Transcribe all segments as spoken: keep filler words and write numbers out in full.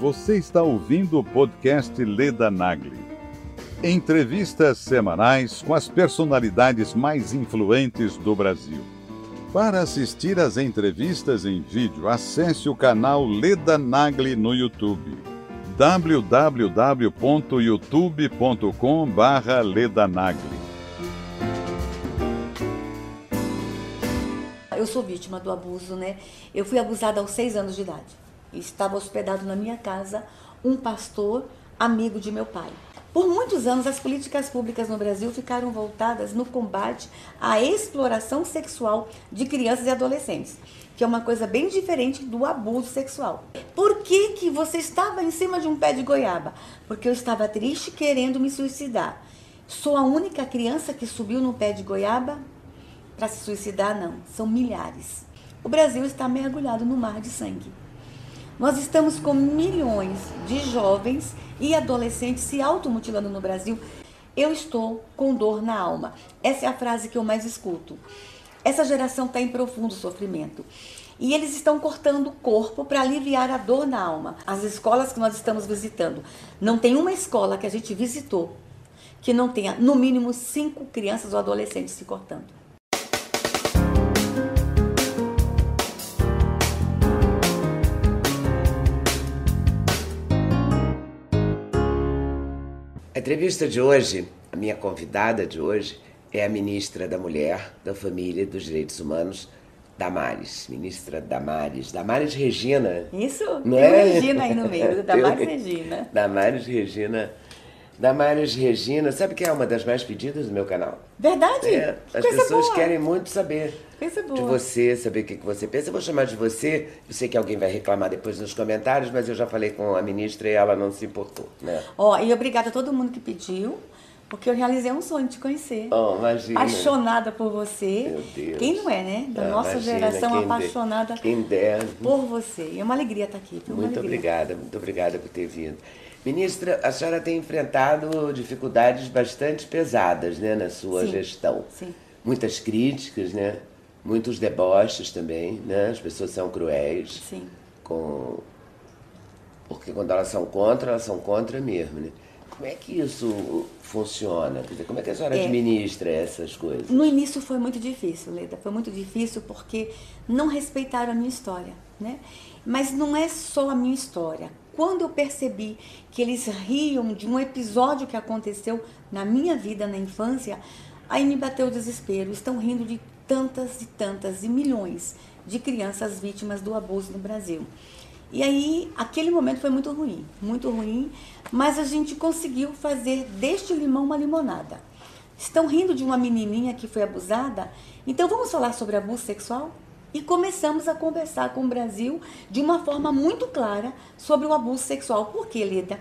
Você está ouvindo o podcast Leda Nagle. Entrevistas semanais com as personalidades mais influentes do Brasil. Para assistir às entrevistas em vídeo, acesse o canal Leda Nagle no YouTube. w w w ponto youtube ponto com barra leda nagle. Eu sou vítima do abuso, né? Eu fui abusada aos seis anos de idade. Estava hospedado na minha casa um pastor amigo de meu pai. Por muitos anos, as políticas públicas no Brasil ficaram voltadas no combate à exploração sexual de crianças e adolescentes, que é uma coisa bem diferente do abuso sexual. Por que que você estava em cima de um pé de goiaba? Porque eu estava triste, querendo me suicidar. Sou a única criança que subiu no pé de goiaba? Para se suicidar, não. São milhares. O Brasil está mergulhado no mar de sangue. Nós estamos com milhões de jovens e adolescentes se automutilando no Brasil. Eu estou com dor na alma. Essa é a frase que eu mais escuto. Essa geração está em profundo sofrimento. E eles estão cortando o corpo para aliviar a dor na alma. As escolas que nós estamos visitando, não tem uma escola que a gente visitou que não tenha, no mínimo, cinco crianças ou adolescentes se cortando. A entrevista de hoje, a minha convidada de hoje, é a ministra da Mulher, da Família e dos Direitos Humanos, Damares. Ministra Damares. Damares Regina. Isso, não tem é? Regina aí no meio. Damares Regina. Damares Regina. Damares Regina. Sabe que é uma das mais pedidas do meu canal? Verdade? É, as pensa pessoas boa. Querem muito saber pensa boa. de você, saber o que você pensa. Eu vou chamar de você, eu sei que alguém vai reclamar depois nos comentários, mas eu já falei com a ministra e ela não se importou, né? Ó, oh, e obrigada a todo mundo que pediu, porque eu realizei um sonho de te conhecer. Oh, imagina. Apaixonada por você. Meu Deus. Quem não é, né? Da ah, nossa imagina, geração apaixonada der, quem der. por você. É uma alegria estar aqui. Uma muito alegria. obrigada, muito obrigada por ter vindo. Ministra, a senhora tem enfrentado dificuldades bastante pesadas, né, na sua sim, gestão. Sim. Muitas críticas, né? Muitos deboches também, né? As pessoas são cruéis. Sim. Com... Porque quando elas são contra, elas são contra mesmo, né? Como é que isso funciona? Quer dizer, como é que a senhora é, administra essas coisas? No início foi muito difícil, Leda. Foi muito difícil porque não respeitaram a minha história, né? Mas não é só a minha história. Quando eu percebi que eles riam de um episódio que aconteceu na minha vida, na infância, aí me bateu o desespero. Estão rindo de tantas e tantas e milhões de crianças vítimas do abuso no Brasil. E aí, aquele momento foi muito ruim, muito ruim, mas a gente conseguiu fazer deste limão uma limonada. Estão rindo de uma menininha que foi abusada? Então vamos falar sobre abuso sexual? E começamos a conversar com o Brasil de uma forma muito clara sobre o abuso sexual. Por quê, Leda?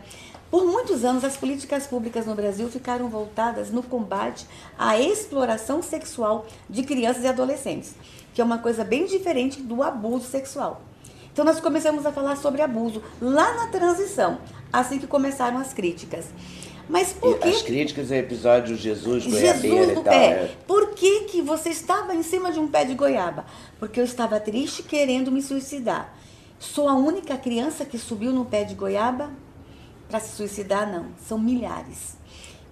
Por muitos anos, as políticas públicas no Brasil ficaram voltadas no combate à exploração sexual de crianças e adolescentes, que é uma coisa bem diferente do abuso sexual. Então, nós começamos a falar sobre abuso lá na transição, assim que começaram as críticas. Mas por que... As críticas é episódio de Jesus, Goiabeira Jesus, e tal, é. né? Por que que você estava em cima de um pé de goiaba? Porque eu estava triste, querendo me suicidar. Sou a única criança que subiu no pé de goiaba? Para se suicidar, não. São milhares.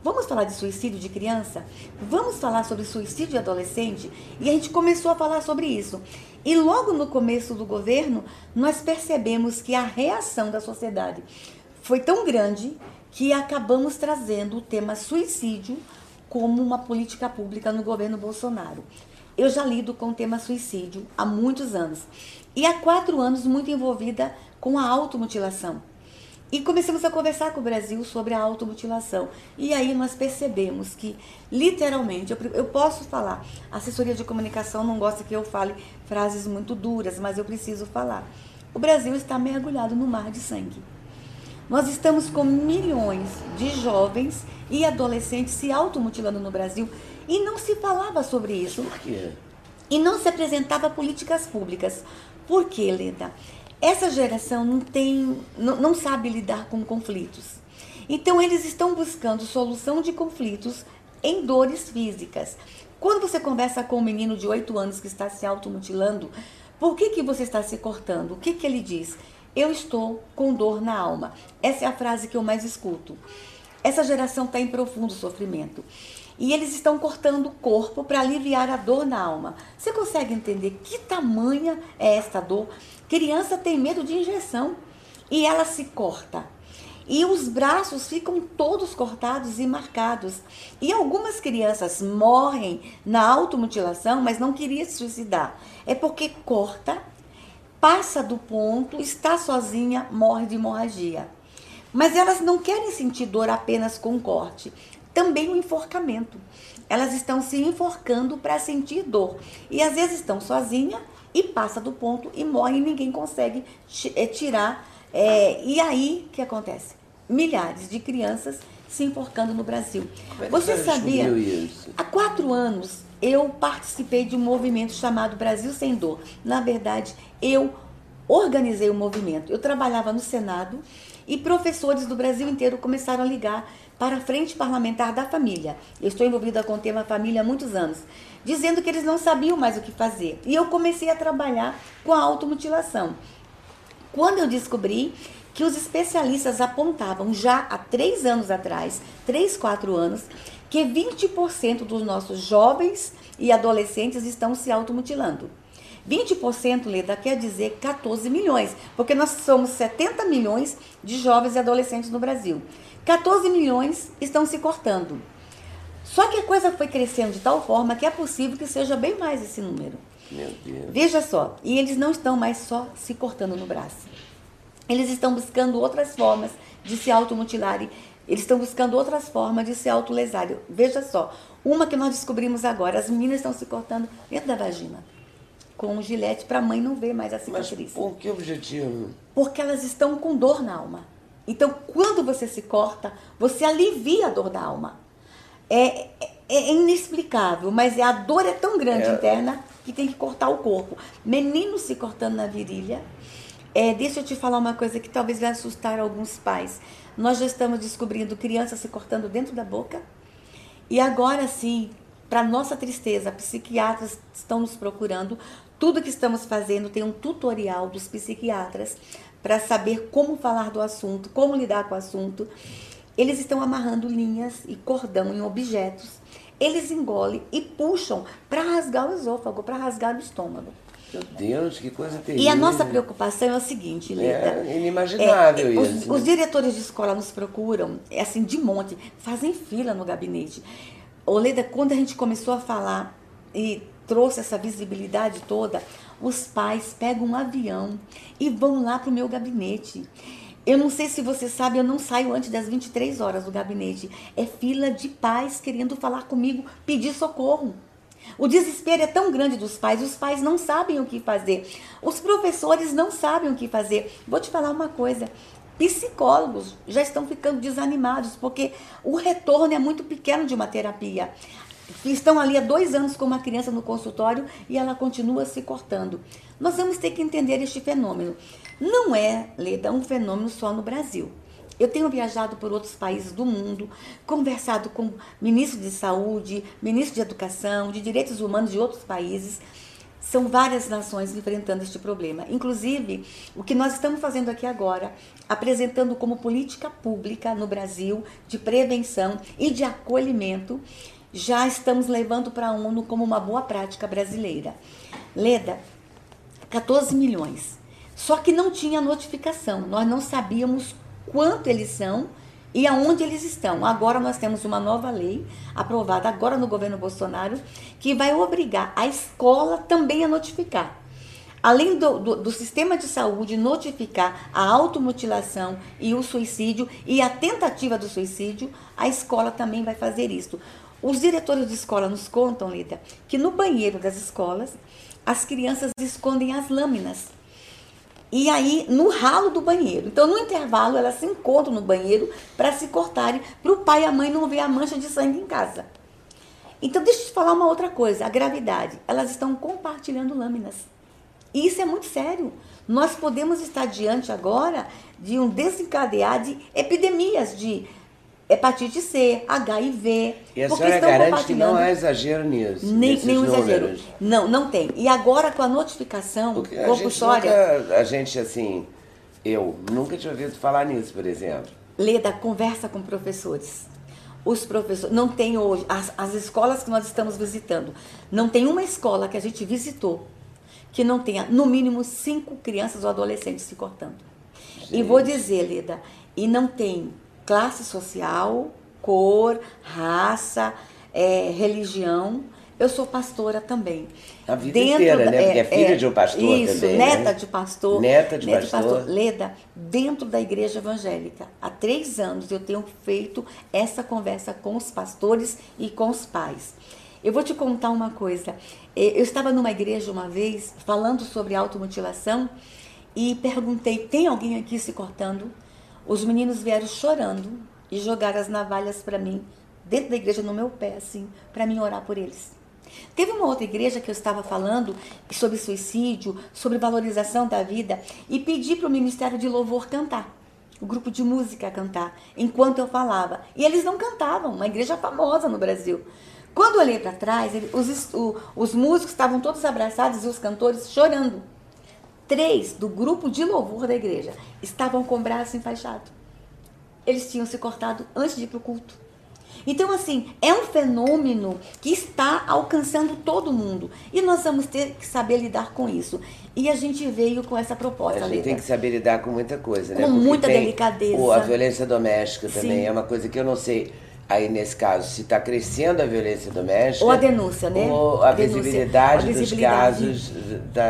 Vamos falar de suicídio de criança? Vamos falar sobre suicídio de adolescente? E a gente começou a falar sobre isso. E logo no começo do governo, nós percebemos que a reação da sociedade foi tão grande que acabamos trazendo o tema suicídio como uma política pública no governo Bolsonaro. Eu já lido com o tema suicídio há muitos anos. E há quatro anos muito envolvida com a automutilação. E começamos a conversar com o Brasil sobre a automutilação. E aí nós percebemos que, literalmente, eu, eu posso falar. A assessoria de comunicação não gosta que eu fale frases muito duras, mas eu preciso falar. O Brasil está mergulhado no mar de sangue. Nós estamos com milhões de jovens e adolescentes se automutilando no Brasil e não se falava sobre isso. Por quê? E não se apresentava políticas públicas. Por quê, Leda? Essa geração não tem, não, não sabe lidar com conflitos. Então eles estão buscando solução de conflitos em dores físicas. Quando você conversa com um menino de oito anos que está se automutilando, por que que você está se cortando? O que que ele diz? eu estou com dor na alma. Essa é a frase que eu mais escuto. Essa geração está em profundo sofrimento. E eles estão cortando o corpo para aliviar a dor na alma. Você consegue entender que tamanha é esta dor? Criança tem medo de injeção e ela se corta. E os braços ficam todos cortados e marcados. E algumas crianças morrem na automutilação, mas não queria se suicidar. É porque corta, passa do ponto, está sozinha, morre de hemorragia. Mas elas não querem sentir dor apenas com corte. Também o enforcamento. Elas estão se enforcando para sentir dor. E às vezes estão sozinhas e passa do ponto e morre e ninguém consegue tirar. É, e aí, o que acontece? Milhares de crianças se enforcando no Brasil. Você sabia? Há quatro anos eu participei de um movimento chamado Brasil Sem Dor. Na verdade, eu organizei o movimento. Eu trabalhava no Senado e professores do Brasil inteiro começaram a ligar para a Frente Parlamentar da Família. Eu estou envolvida com o tema família há muitos anos, dizendo que eles não sabiam mais o que fazer. E eu comecei a trabalhar com a automutilação. Quando eu descobri que os especialistas apontavam já há três anos atrás, três, quatro anos, que vinte por cento dos nossos jovens e adolescentes estão se automutilando. vinte por cento, Leda, quer dizer quatorze milhões, porque nós somos setenta milhões de jovens e adolescentes no Brasil. quatorze milhões estão se cortando. Só que a coisa foi crescendo de tal forma que é possível que seja bem mais esse número. Meu Deus. Veja só, e eles não estão mais só se cortando no braço. Eles estão buscando outras formas de se automutilarem. Eles estão buscando outras formas de se autolesarem. Veja só, uma que nós descobrimos agora, as meninas estão se cortando dentro da vagina. Com um gilete para a mãe não ver mais a cicatriz. Mas por que objetivo? Porque elas estão com dor na alma. Então, quando você se corta, você alivia a dor da alma. É, é inexplicável, mas a dor é tão grande é. interna que tem que cortar o corpo. Meninos se cortando na virilha. É, deixa eu te falar uma coisa que talvez vai assustar alguns pais. Nós já estamos descobrindo crianças se cortando dentro da boca. E agora sim, para nossa tristeza, psiquiatras estão nos procurando. Tudo que estamos fazendo tem um tutorial dos psiquiatras para saber como falar do assunto, como lidar com o assunto. Eles estão amarrando linhas e cordão em objetos. Eles engolem e puxam para rasgar o esôfago, para rasgar o estômago. Meu Deus, que coisa terrível. E a nossa preocupação é o seguinte, Leda. É inimaginável é, é, isso. Os, né? os diretores de escola nos procuram, é assim, de monte, fazem fila no gabinete. Ô, Leda, quando a gente começou a falar e trouxe essa visibilidade toda, os pais pegam um avião e vão lá para o meu gabinete. Eu não sei se você sabe, eu não saio antes das vinte e três horas do gabinete. É fila de pais querendo falar comigo, pedir socorro. O desespero é tão grande dos pais, os pais não sabem o que fazer. Os professores não sabem o que fazer. Vou te falar uma coisa, psicólogos já estão ficando desanimados, porque o retorno é muito pequeno de uma terapia. Estão ali há dois anos com uma criança no consultório e ela continua se cortando. Nós vamos ter que entender este fenômeno. Não é, Leda, um fenômeno só no Brasil. Eu tenho viajado por outros países do mundo, conversado com ministros de saúde, ministros de educação, de direitos humanos de outros países. São várias nações enfrentando este problema. Inclusive, o que nós estamos fazendo aqui agora, apresentando como política pública no Brasil de prevenção e de acolhimento, já estamos levando para a ONU como uma boa prática brasileira. Leda, quatorze milhões. Só que não tinha notificação. Nós não sabíamos quanto eles são e aonde eles estão. Agora nós temos uma nova lei, aprovada agora no governo Bolsonaro, que vai obrigar a escola também a notificar. Além do, do, do sistema de saúde notificar a automutilação e o suicídio e a tentativa do suicídio, a escola também vai fazer isso. Os diretores de escola nos contam, Leda, que no banheiro das escolas, as crianças escondem as lâminas. E aí, no ralo do banheiro. Então, no intervalo, elas se encontram no banheiro para se cortarem, para o pai e a mãe não ver a mancha de sangue em casa. Então, deixa eu te falar uma outra coisa, a gravidade. Elas estão compartilhando lâminas. E isso é muito sério. Nós podemos estar diante agora de um desencadear de epidemias de hepatite C, H I V. E a senhora garante que não há exagero nisso? Nem, nenhum exagero. Não, não tem. E agora com a notificação compulsória... A gente, assim, Eu nunca tinha ouvido falar nisso, por exemplo. Leda, conversa com professores. Os professores, não tem hoje, as, as escolas que nós estamos visitando, não tem uma escola que a gente visitou que não tenha, no mínimo, cinco crianças ou adolescentes se cortando. Gente. E vou dizer, Leda, e não tem classe social, cor, raça, é, religião. Eu sou pastora também. A vida dentro inteira, da, né? Porque é, é filha é, de um pastor isso, também, neta né? de pastor. Neta de neta pastor. De pastor. Leda, dentro da igreja evangélica, há três anos eu tenho feito essa conversa com os pastores e com os pais. Eu vou te contar uma coisa. Eu estava numa igreja uma vez, falando sobre automutilação, e perguntei, tem alguém aqui se cortando? Os meninos vieram chorando e jogaram as navalhas para mim, dentro da igreja, no meu pé, assim, para mim orar por eles. Teve uma outra igreja que eu estava falando sobre suicídio, sobre valorização da vida, e pedi para o Ministério de Louvor cantar, o grupo de música cantar, enquanto eu falava. E eles não cantavam, uma igreja famosa no Brasil. Quando eu olhei para trás, ele, os, o, os músicos estavam todos abraçados e os cantores chorando. Três do grupo de louvor da igreja estavam com o braço enfaixado. Eles tinham se cortado antes de ir para o culto. Então, assim, é um fenômeno que está alcançando todo mundo. E nós vamos ter que saber lidar com isso. E a gente veio com essa proposta. A gente Leda. tem que saber lidar com muita coisa, né? Com Porque muita tem, delicadeza. Ou a violência doméstica também. Sim. É uma coisa que eu não sei, aí nesse caso, se está crescendo a violência doméstica... Ou a denúncia, né? Ou a, denúncia, visibilidade a visibilidade dos casos da,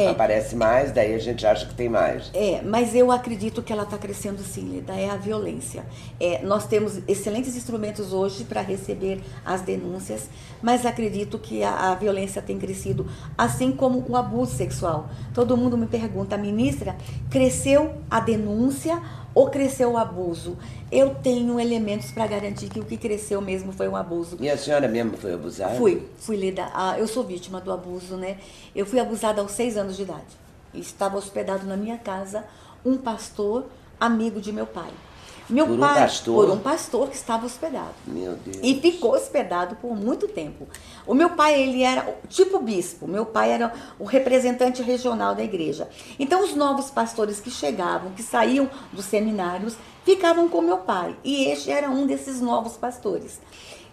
é. aparece mais, daí a gente acha que tem mais. É, mas eu acredito que ela está crescendo sim, Leda, é a violência. É, nós temos excelentes instrumentos hoje para receber as denúncias, mas acredito que a, a violência tem crescido, assim como o abuso sexual. Todo mundo me pergunta, ministra, cresceu a denúncia... ou cresceu o abuso? Eu tenho elementos para garantir que o que cresceu mesmo foi um abuso. E a senhora mesmo foi abusada? Fui, fui Leda. Eu sou vítima do abuso, né? Eu fui abusada aos seis anos de idade. Estava hospedado na minha casa um pastor amigo de meu pai. Meu por pai, um pastor? Por um pastor que estava hospedado. Meu Deus. E ficou hospedado por muito tempo. O meu pai, ele era tipo bispo. Meu pai era o representante regional da igreja. Então, os novos pastores que chegavam, que saíam dos seminários, ficavam com meu pai. E este era um desses novos pastores.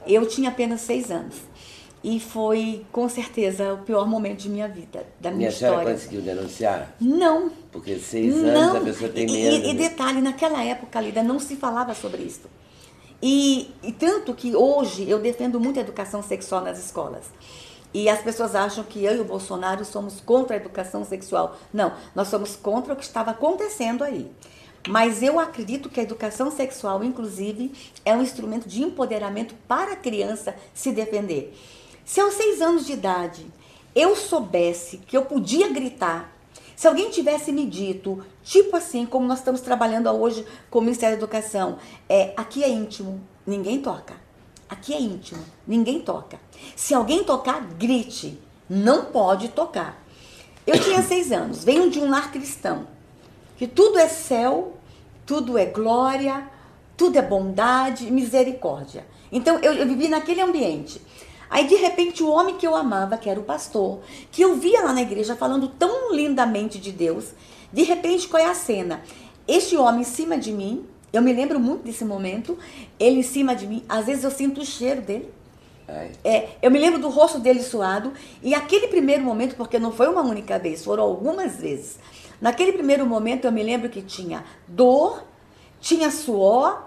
Eu tinha apenas seis anos. E foi, com certeza, o pior momento de minha vida, da minha história. E a senhora conseguiu denunciar? Não. Porque seis anos não. a pessoa tem medo. E, e detalhe, naquela época, Leda, não se falava sobre isso. E, e tanto que hoje eu defendo muito a educação sexual nas escolas. E as pessoas acham que eu e o Bolsonaro somos contra a educação sexual. Não, nós somos contra o que estava acontecendo aí. Mas eu acredito que a educação sexual, inclusive, é um instrumento de empoderamento para a criança se defender. Se aos seis anos de idade eu soubesse que eu podia gritar, se alguém tivesse me dito, tipo assim, como nós estamos trabalhando hoje com o Ministério da Educação, é, aqui é íntimo, ninguém toca. Aqui é íntimo, ninguém toca. Se alguém tocar, grite. Não pode tocar. Eu tinha seis anos, venho de um lar cristão, que tudo é céu, tudo é glória, tudo é bondade, misericórdia. Então, eu, eu vivi naquele ambiente. Aí, de repente, o homem que eu amava, que era o pastor, que eu via lá na igreja falando tão lindamente de Deus, de repente, qual é a cena? Este homem em cima de mim, eu me lembro muito desse momento, ele em cima de mim, às vezes eu sinto o cheiro dele. É, eu me lembro do rosto dele suado, e aquele primeiro momento, porque não foi uma única vez, foram algumas vezes. Naquele primeiro momento, eu me lembro que tinha dor, tinha suor,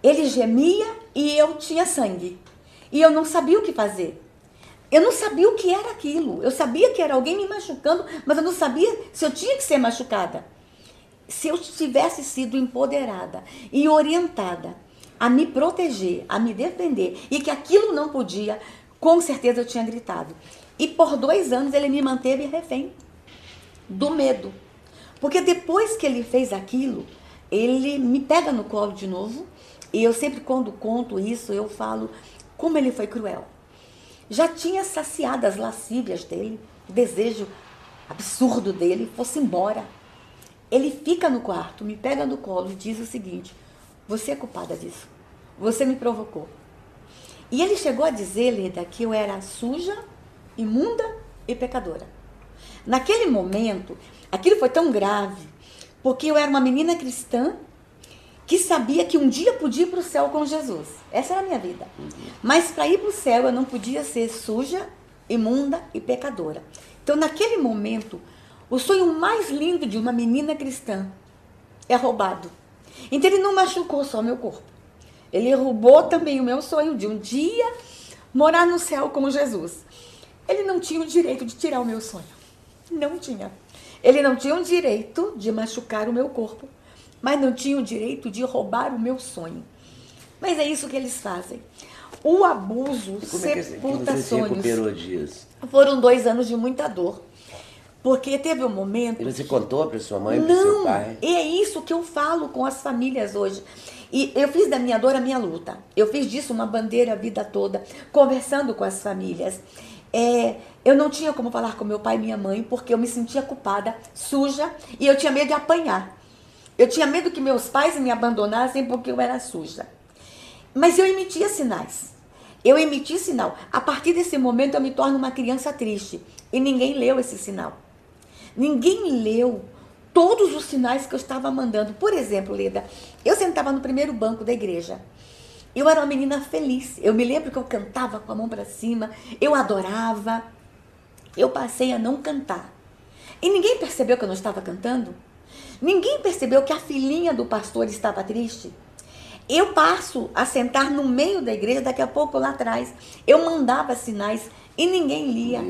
ele gemia e eu tinha sangue. E eu não sabia o que fazer. Eu não sabia o que era aquilo. Eu sabia que era alguém me machucando, mas eu não sabia se eu tinha que ser machucada. Se eu tivesse sido empoderada e orientada a me proteger, a me defender, e que aquilo não podia, com certeza eu tinha gritado. E por dois anos ele me manteve refém do medo. Porque depois que ele fez aquilo, ele me pega no colo de novo. E eu sempre, quando conto isso, eu falo... como ele foi cruel. Já tinha saciado as lascívias dele, o desejo absurdo dele, fosse embora. Ele fica no quarto, me pega no colo e diz o seguinte, você é culpada disso, você me provocou. E ele chegou a dizer, Leda, que eu era suja, imunda e pecadora. Naquele momento, aquilo foi tão grave, Porque eu era uma menina cristã que sabia que um dia podia ir para o céu com Jesus. Essa era a minha vida. Mas para ir para o céu eu não podia ser suja, imunda e pecadora. Então naquele momento, o sonho mais lindo de uma menina cristã é roubado. Então ele não machucou só meu corpo. Ele roubou também o meu sonho de um dia morar no céu com Jesus. Ele não tinha o direito de tirar o meu sonho. Não tinha. Ele não tinha o direito de machucar o meu corpo, mas não tinha o direito de roubar o meu sonho. Mas é isso que eles fazem. O abuso sepulta sonhos. Foram dois anos de muita dor. Porque teve um momento... E você contou para sua mãe, para seu pai? Não, é isso que eu falo com as famílias hoje. E eu fiz da minha dor a minha luta. Eu fiz disso uma bandeira a vida toda, conversando com as famílias. É, eu não tinha como falar com meu pai e minha mãe, porque eu me sentia culpada, suja, e eu tinha medo de apanhar. Eu tinha medo que meus pais me abandonassem porque eu era suja. Mas eu emitia sinais. Eu emiti sinal. A partir desse momento eu me torno uma criança triste. E ninguém leu esse sinal. Ninguém leu todos os sinais que eu estava mandando. Por exemplo, Leda, eu sentava no primeiro banco da igreja. Eu era uma menina feliz. Eu me lembro que eu cantava com a mão para cima. Eu adorava. Eu passei a não cantar. E ninguém percebeu que eu não estava cantando? Ninguém percebeu que a filhinha do pastor estava triste? Eu passo a sentar no meio da igreja. Daqui a pouco, lá atrás, eu mandava sinais e ninguém lia.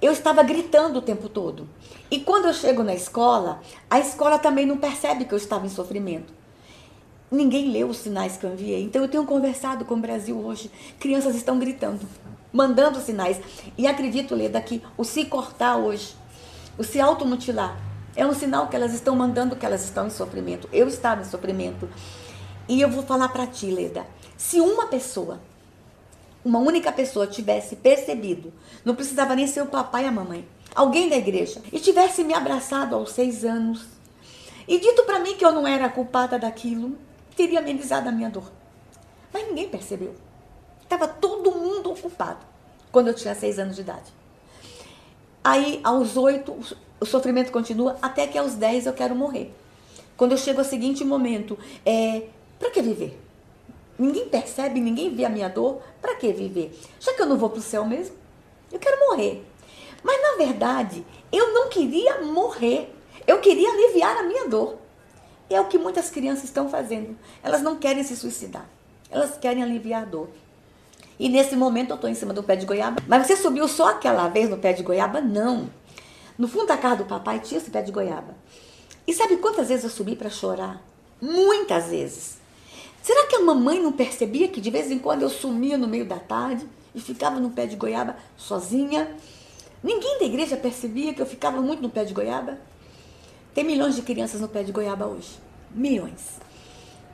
Eu estava gritando o tempo todo. E quando eu chego na escola, a escola também não percebe que eu estava em sofrimento. Ninguém leu os sinais que eu enviei. Então eu tenho conversado com o Brasil hoje. Crianças estão gritando, mandando sinais. E acredito, Leda, que o se cortar hoje, o se automutilar, é um sinal que elas estão mandando que elas estão em sofrimento. Eu estava em sofrimento. E eu vou falar para ti, Leda. Se uma pessoa, uma única pessoa tivesse percebido, não precisava nem ser o papai e a mamãe, alguém da igreja, e tivesse me abraçado aos seis anos, e dito para mim que eu não era a culpada daquilo, teria amenizado a minha dor. Mas ninguém percebeu. Estava todo mundo ocupado quando eu tinha seis anos de idade. Aí, aos oito, o sofrimento continua, até que aos dez eu quero morrer. Quando eu chego ao seguinte momento, é, para que viver? Ninguém percebe, ninguém vê a minha dor, para que viver? Já que eu não vou para o céu mesmo, eu quero morrer. Mas, na verdade, eu não queria morrer. Eu queria aliviar a minha dor. É o que muitas crianças estão fazendo. Elas não querem se suicidar. Elas querem aliviar a dor. E nesse momento eu estou em cima do pé de goiaba. Mas você subiu só aquela vez no pé de goiaba? Não. No fundo da casa do papai tinha esse pé de goiaba. E sabe quantas vezes eu subi para chorar? Muitas vezes. Será que a mamãe não percebia que de vez em quando eu sumia no meio da tarde e ficava no pé de goiaba sozinha? Ninguém da igreja percebia que eu ficava muito no pé de goiaba? Tem milhões de crianças no pé de goiaba hoje. Milhões.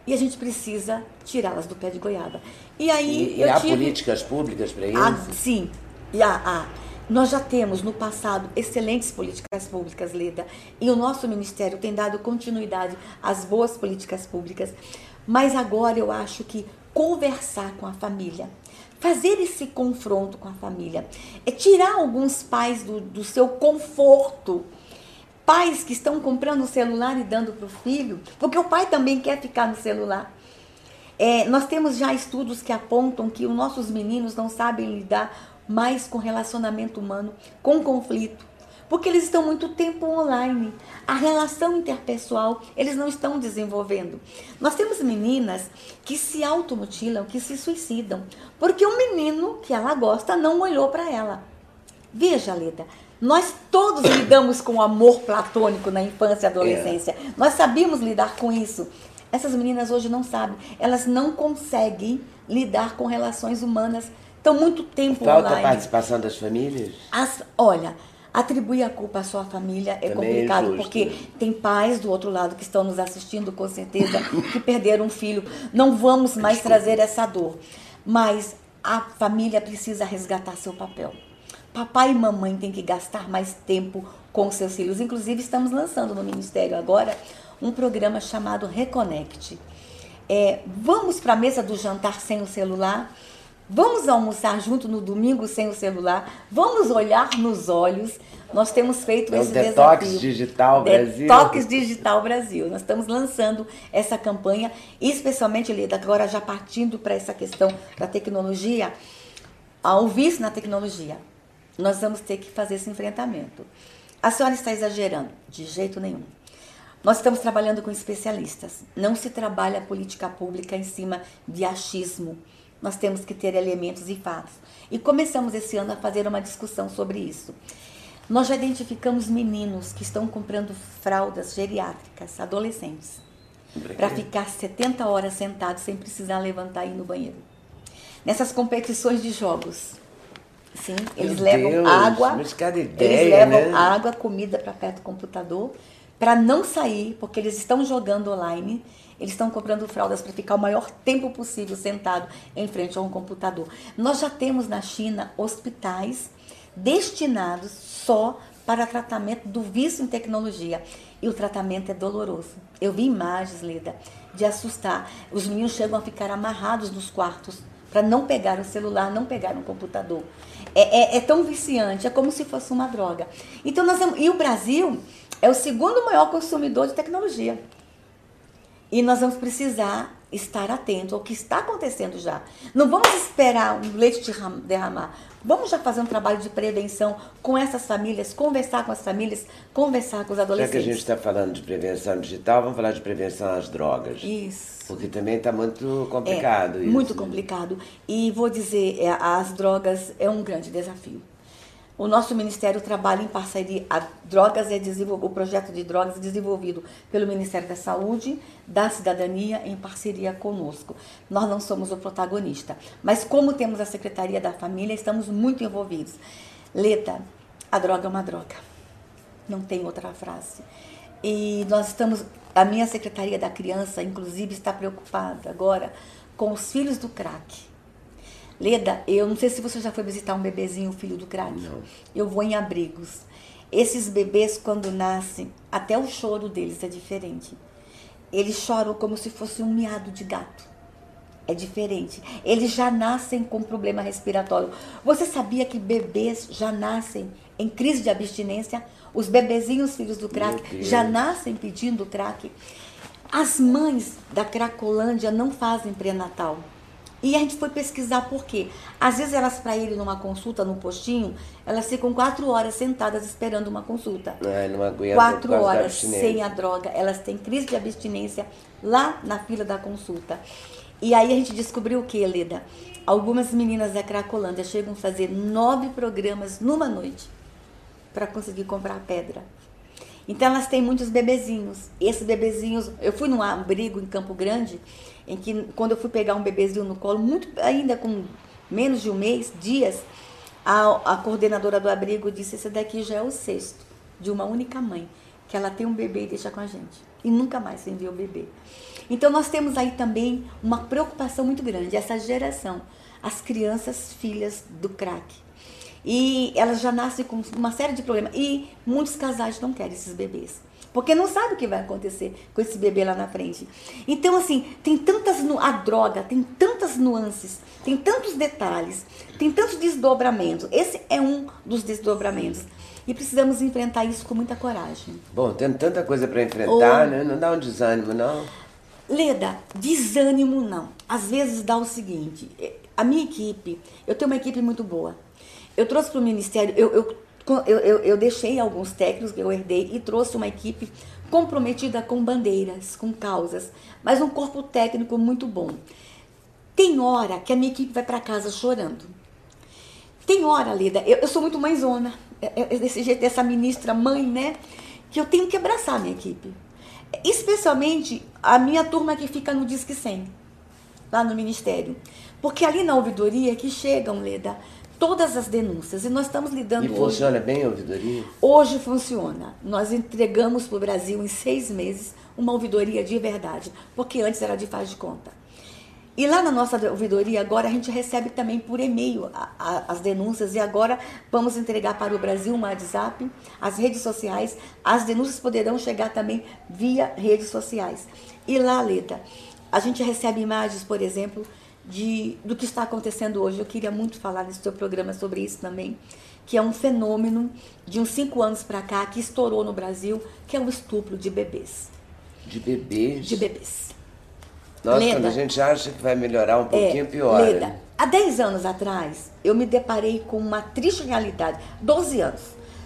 E a gente precisa tirá-las do pé de goiaba. E aí e, eu e há tive... políticas públicas para isso? Ah, sim. E há, há. Nós já temos no passado excelentes políticas públicas, Leda. E o nosso ministério tem dado continuidade às boas políticas públicas. Mas agora eu acho que conversar com a família, fazer esse confronto com a família, é tirar alguns pais do, do seu conforto. Pais que estão comprando o celular e dando para o filho, porque o pai também quer ficar no celular. É, nós temos já estudos que apontam que os nossos meninos não sabem lidar mais com relacionamento humano, com conflito, porque eles estão muito tempo online. A relação interpessoal eles não estão desenvolvendo. Nós temos meninas que se automutilam, que se suicidam, porque um menino que ela gosta não olhou para ela. Veja, Leda. Nós todos lidamos com o amor platônico na infância e adolescência. É. Nós sabíamos lidar com isso. Essas meninas hoje não sabem. Elas não conseguem lidar com relações humanas. Estão muito tempo Falta online. Falta a participação das famílias? As, olha, atribuir a culpa à sua família é Também complicado. É porque tem pais do outro lado que estão nos assistindo, com certeza, que perderam um filho. Não vamos mais Desculpa. trazer essa dor. Mas a família precisa resgatar seu papel. Papai e mamãe têm que gastar mais tempo com seus filhos. Inclusive, estamos lançando no Ministério agora um programa chamado Reconnect. É, vamos para a mesa do jantar sem o celular Vamos almoçar junto no domingo sem o celular. Vamos olhar nos olhos. Nós temos feito é esse Detox desafio. Detox Digital Brasil. Detox Digital Brasil. Nós estamos lançando essa campanha, especialmente, Leda, agora já partindo para essa questão da tecnologia, ao vício na tecnologia. Nós vamos ter que fazer esse enfrentamento. A senhora está exagerando? De jeito nenhum. Nós estamos trabalhando com especialistas. Não se trabalha política pública em cima de achismo. Nós temos que ter elementos e fatos. E começamos esse ano a fazer uma discussão sobre isso. Nós já identificamos meninos que estão comprando fraldas geriátricas, adolescentes, para ficar setenta horas sentados sem precisar levantar e ir no banheiro. Nessas competições de jogos, sim, eles Meu levam Deus, água, ideia, eles levam né? água, comida para perto do computador, para não sair, porque eles estão jogando online. Eles estão comprando fraldas para ficar o maior tempo possível sentado em frente a um computador. Nós já temos na China hospitais destinados só para tratamento do vício em tecnologia. E o tratamento é doloroso. Eu vi imagens, Leda, de assustar. Os meninos chegam a ficar amarrados nos quartos para não pegar um celular, não pegar um computador. É, é, é tão viciante, é como se fosse uma droga. Então nós, e o Brasil é o segundo maior consumidor de tecnologia. E nós vamos precisar estar atento ao que está acontecendo já. Não vamos esperar um leite derramar. Vamos já fazer um trabalho de prevenção com essas famílias, conversar com as famílias, conversar com os adolescentes. Já que a gente está falando de prevenção digital, vamos falar de prevenção às drogas. Isso. Porque também está muito complicado é, isso. Muito complicado. E vou dizer, as drogas é um grande desafio. O nosso ministério trabalha em parceria, a drogas é desenvol... o projeto de drogas é desenvolvido pelo Ministério da Saúde, da Cidadania, em parceria conosco. Nós não somos o protagonista, mas como temos a Secretaria da Família, estamos muito envolvidos. Leda, a droga é uma droga, não tem outra frase. E nós estamos, a minha Secretaria da Criança, inclusive, está preocupada agora com os filhos do crack. Leda, eu não sei se você já foi visitar um bebezinho, filho do crack. Não. Eu vou em abrigos. Esses bebês, quando nascem, até o choro deles é diferente. Eles choram como se fosse um miado de gato. É diferente. Eles já nascem com problema respiratório. Você sabia que bebês já nascem em crise de abstinência? Os bebezinhos, filhos do crack, já nascem pedindo crack. As mães da Cracolândia não fazem pré-natal. E a gente foi pesquisar por quê. Às vezes elas, para ir numa consulta, num postinho, elas ficam quatro horas sentadas esperando uma consulta. É, não aguenta quatro horas sem a droga. Elas têm crise de abstinência lá na fila da consulta. E aí a gente descobriu o quê, Leda? Algumas meninas da Cracolândia chegam a fazer nove programas numa noite para conseguir comprar pedra. Então elas têm muitos bebezinhos. Esses bebezinhos... Eu fui num abrigo em Campo Grande... em que quando eu fui pegar um bebezinho no colo, muito, ainda com menos de um mês, dias, a, a coordenadora do abrigo disse, esse daqui já é o sexto, de uma única mãe, que ela tem um bebê e deixa com a gente, e nunca mais envia o bebê. Então nós temos aí também uma preocupação muito grande, essa geração, as crianças filhas do crack. E elas já nascem com uma série de problemas, e muitos casais não querem esses bebês. Porque não sabe o que vai acontecer com esse bebê lá na frente. Então, assim, tem tantas... Nu- a droga tem tantas nuances, tem tantos detalhes, tem tantos desdobramentos. Esse é um dos desdobramentos. E precisamos enfrentar isso com muita coragem. Bom, tem tanta coisa para enfrentar, Ou... né? Não dá um desânimo, não? Leda, desânimo não. Às vezes dá o seguinte. A minha equipe... Eu tenho uma equipe muito boa. Eu trouxe para o Ministério... Eu, eu, Eu, eu, eu deixei alguns técnicos que eu herdei e trouxe uma equipe comprometida com bandeiras, com causas, mas um corpo técnico muito bom. Tem hora que a minha equipe vai para casa chorando. Tem hora, Leda, eu, eu sou muito mãezona, desse jeito, dessa ministra mãe, né? Que eu tenho que abraçar a minha equipe. Especialmente a minha turma que fica no Disque cem, lá no Ministério. Porque ali na ouvidoria que chegam, Leda, todas as denúncias, e nós estamos lidando hoje. E funciona hoje. Bem a ouvidoria? Hoje funciona. Nós entregamos para o Brasil em seis meses uma ouvidoria de verdade, porque antes era de faz de conta. E lá na nossa ouvidoria agora a gente recebe também por e-mail a, a, as denúncias, e agora vamos entregar para o Brasil um WhatsApp, as redes sociais, as denúncias poderão chegar também via redes sociais. E lá, Leda, a gente recebe imagens, por exemplo, de, do que está acontecendo hoje. Eu queria muito falar nesse seu programa sobre isso também, que é um fenômeno de uns cinco anos para cá que estourou no Brasil, que é o estupro de bebês. De bebês? De bebês. Nossa, Leda, quando a gente acha que vai melhorar um pouquinho, é, piora. Leda, há dez anos atrás, eu me deparei com uma triste realidade, doze anos,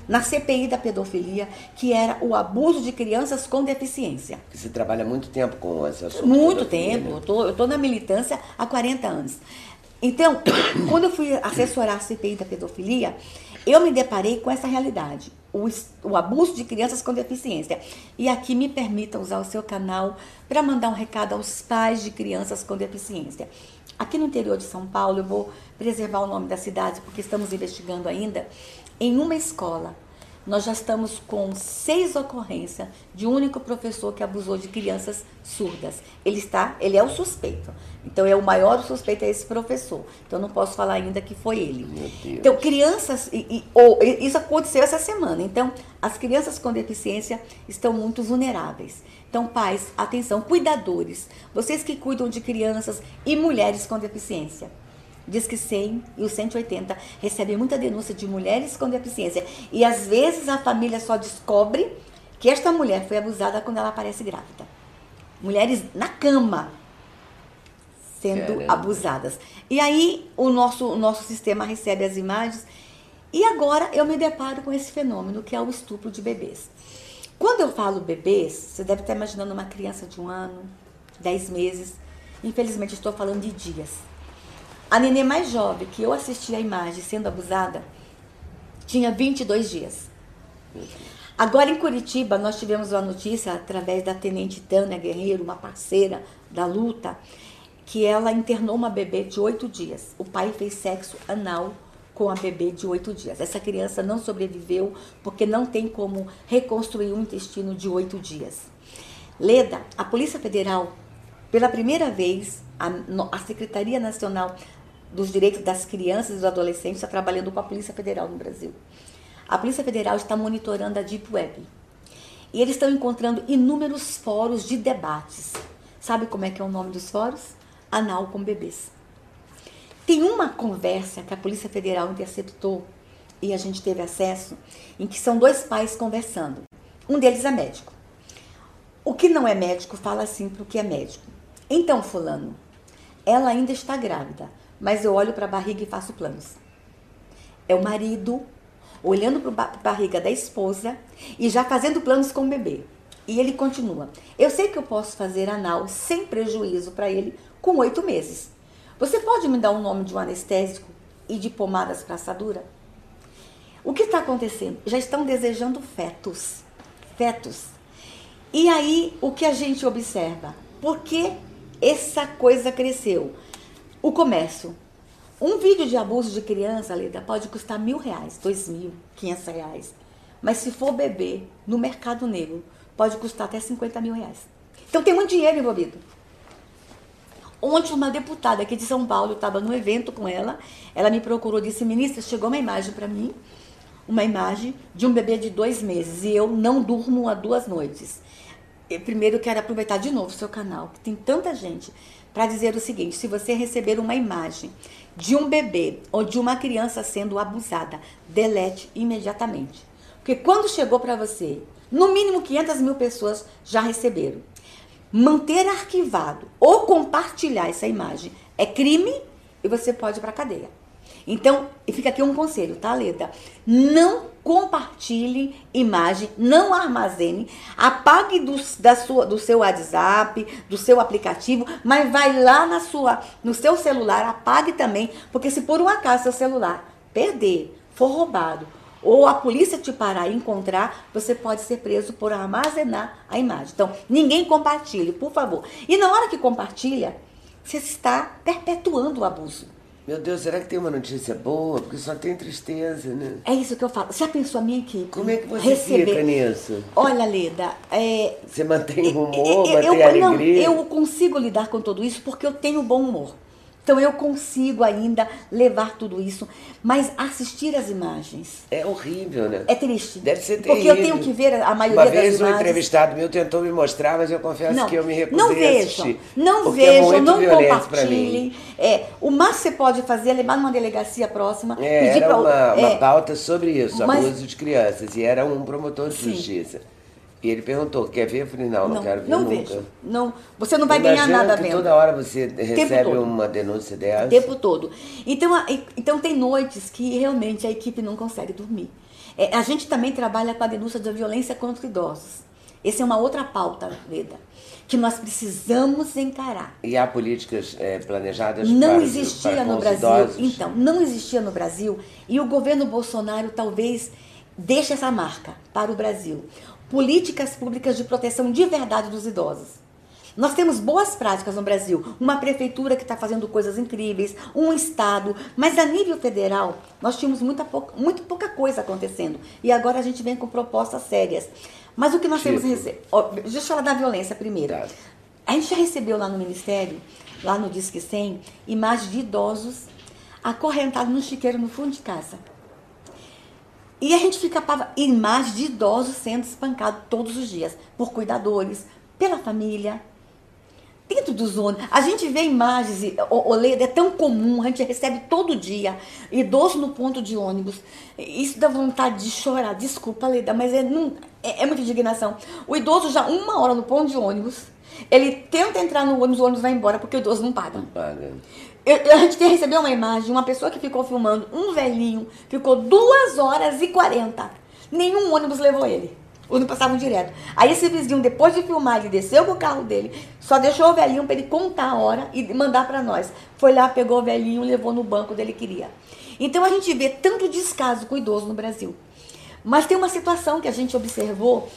na C P I da pedofilia, que era o abuso de crianças com deficiência. Você trabalha muito tempo com essa assunto. Muito tempo, eu tô, eu tô na militância há quarenta anos. Então, quando eu fui assessorar a C P I da pedofilia, eu me deparei com essa realidade, o, o abuso de crianças com deficiência. E aqui me permita usar o seu canal para mandar um recado aos pais de crianças com deficiência. Aqui no interior de São Paulo, eu vou preservar o nome da cidade, porque estamos investigando ainda, em uma escola. Nós já estamos com seis ocorrências de um único professor que abusou de crianças surdas. Ele está, ele é o suspeito. Então, é o maior suspeito é esse professor. Então, não posso falar ainda que foi ele. Meu Deus. Então, crianças... E, e, ou, isso aconteceu essa semana. Então, as crianças com deficiência estão muito vulneráveis. Então, pais, atenção, cuidadores. Vocês que cuidam de crianças e mulheres com deficiência. Disque cem e o cento e oitenta recebem muita denúncia de mulheres com deficiência. E às vezes a família só descobre que esta mulher foi abusada quando ela aparece grávida. Mulheres na cama sendo Caramba. abusadas. E aí o nosso, o nosso sistema recebe as imagens. E agora eu me deparo com esse fenômeno que é o estupro de bebês. Quando eu falo bebês, você deve estar imaginando uma criança de um ano, dez meses. Infelizmente estou falando de dias. A neném mais jovem que eu assisti a imagem sendo abusada tinha vinte e dois dias. Agora em Curitiba nós tivemos uma notícia através da tenente Tânia Guerreiro, uma parceira da luta, que ela internou uma bebê de oito dias. O pai fez sexo anal com a bebê de oito dias. Essa criança não sobreviveu porque não tem como reconstruir um intestino de oito dias. Leda, a Polícia Federal, pela primeira vez, a, a Secretaria Nacional dos Direitos das Crianças e dos Adolescentes está trabalhando com a Polícia Federal no Brasil. A Polícia Federal está monitorando a Deep Web. E eles estão encontrando inúmeros fóruns de debates. Sabe como é que é o nome dos fóruns? Anal com bebês. Tem uma conversa que a Polícia Federal interceptou e a gente teve acesso, em que são dois pais conversando. Um deles é médico. O que não é médico fala assim para o que é médico. Então, fulano, ela ainda está grávida, mas eu olho para a barriga e faço planos. É o marido olhando para a barriga da esposa e já fazendo planos com o bebê. E ele continua. Eu sei que eu posso fazer anal sem prejuízo para ele com oito meses. Você pode me dar o nome de um anestésico e de pomadas para assadura? O que está acontecendo? Já estão desejando fetos. Fetos. E aí, o que a gente observa? Por que essa coisa cresceu? O comércio. Um vídeo de abuso de criança, Leda, pode custar mil reais, dois mil, quinhentos reais. Mas se for bebê, no mercado negro, pode custar até cinquenta mil reais. Então tem muito dinheiro envolvido. Ontem uma deputada aqui de São Paulo, eu estava num evento com ela, ela me procurou e disse, ministra, chegou uma imagem para mim, uma imagem de um bebê de dois meses e eu não durmo há duas noites. Eu primeiro quero aproveitar de novo o seu canal, que tem tanta gente, para dizer o seguinte, se você receber uma imagem de um bebê ou de uma criança sendo abusada, delete imediatamente. Porque quando chegou para você, no mínimo quinhentas mil pessoas já receberam. Manter arquivado ou compartilhar essa imagem é crime e você pode ir para a cadeia. Então, fica aqui um conselho, tá, Leda? Não compartilhe imagem, não armazene, apague do, da sua, do seu WhatsApp, do seu aplicativo, mas vai lá na sua, no seu celular, apague também, porque se por um acaso seu celular perder, for roubado, ou a polícia te parar e encontrar, você pode ser preso por armazenar a imagem. Então, ninguém compartilhe, por favor. E na hora que compartilha, você está perpetuando o abuso. Meu Deus, será que tem uma notícia boa? Porque só tem tristeza, né? É isso que eu falo. Já pensou a minha equipe? Como é que você receber... fica nisso? Olha, Leda... É... Você mantém o humor, eu, mantém eu, a alegria? Não, eu consigo lidar com tudo isso porque eu tenho bom humor. Então eu consigo ainda levar tudo isso, mas assistir as imagens... É horrível, né? É triste. Deve ser terrível. Porque eu tenho que ver a maioria das imagens. Uma vez um entrevistado meu tentou me mostrar, mas eu confesso não, que eu me recusei não a assistir. Não vejam, é não compartilhem. É, o mais que você pode fazer é levar numa delegacia próxima... É, pedir era pra, uma, é, uma pauta sobre isso, mas, abuso de crianças, e era um promotor de sim. justiça. E ele perguntou, quer ver? Eu falei, não, não, não quero ver não nunca. Vejo. Não vejo. Você não vai Imagina ganhar nada vendo. Toda hora você recebe uma denúncia dessa. O tempo todo. Então, a, então tem noites que realmente a equipe não consegue dormir. É, a gente também trabalha com a denúncia da violência contra idosos. Essa é uma outra pauta, Leda, que nós precisamos encarar. E há políticas é, planejadas não para, existia para, para no Brasil. Idosos? Então, não existia no Brasil. E o governo Bolsonaro talvez deixe essa marca para o Brasil. Políticas públicas de proteção de verdade dos idosos. Nós temos boas práticas no Brasil, uma prefeitura que está fazendo coisas incríveis, um estado, mas a nível federal nós tínhamos muita pouca, muito pouca coisa acontecendo. E agora a gente vem com propostas sérias. Mas o que nós tipo. temos... Ó, deixa eu falar da violência primeiro. Claro. A gente já recebeu lá no Ministério, lá no Disque cem, imagens de idosos acorrentados num chiqueiro no fundo de casa. E a gente fica para imagens de idosos sendo espancados todos os dias, por cuidadores, pela família, dentro dos ônibus. A gente vê imagens, o, o Leda, é tão comum, a gente recebe todo dia, idoso no ponto de ônibus. Isso dá vontade de chorar, desculpa, Leda, mas é, não, é, é muita indignação. O idoso já uma hora no ponto de ônibus, ele tenta entrar no ônibus, o ônibus vai embora, porque o idoso não paga. Não paga. A gente recebeu uma imagem, uma pessoa que ficou filmando, um velhinho, ficou duas horas e quarenta. Nenhum ônibus levou ele. Os ônibus passavam direto. Aí esse vizinho, depois de filmar, ele desceu com o carro dele, só deixou o velhinho para ele contar a hora e mandar para nós. Foi lá, pegou o velhinho, levou no banco onde ele queria. Então a gente vê tanto descaso com o idoso no Brasil. Mas tem uma situação que a gente observou,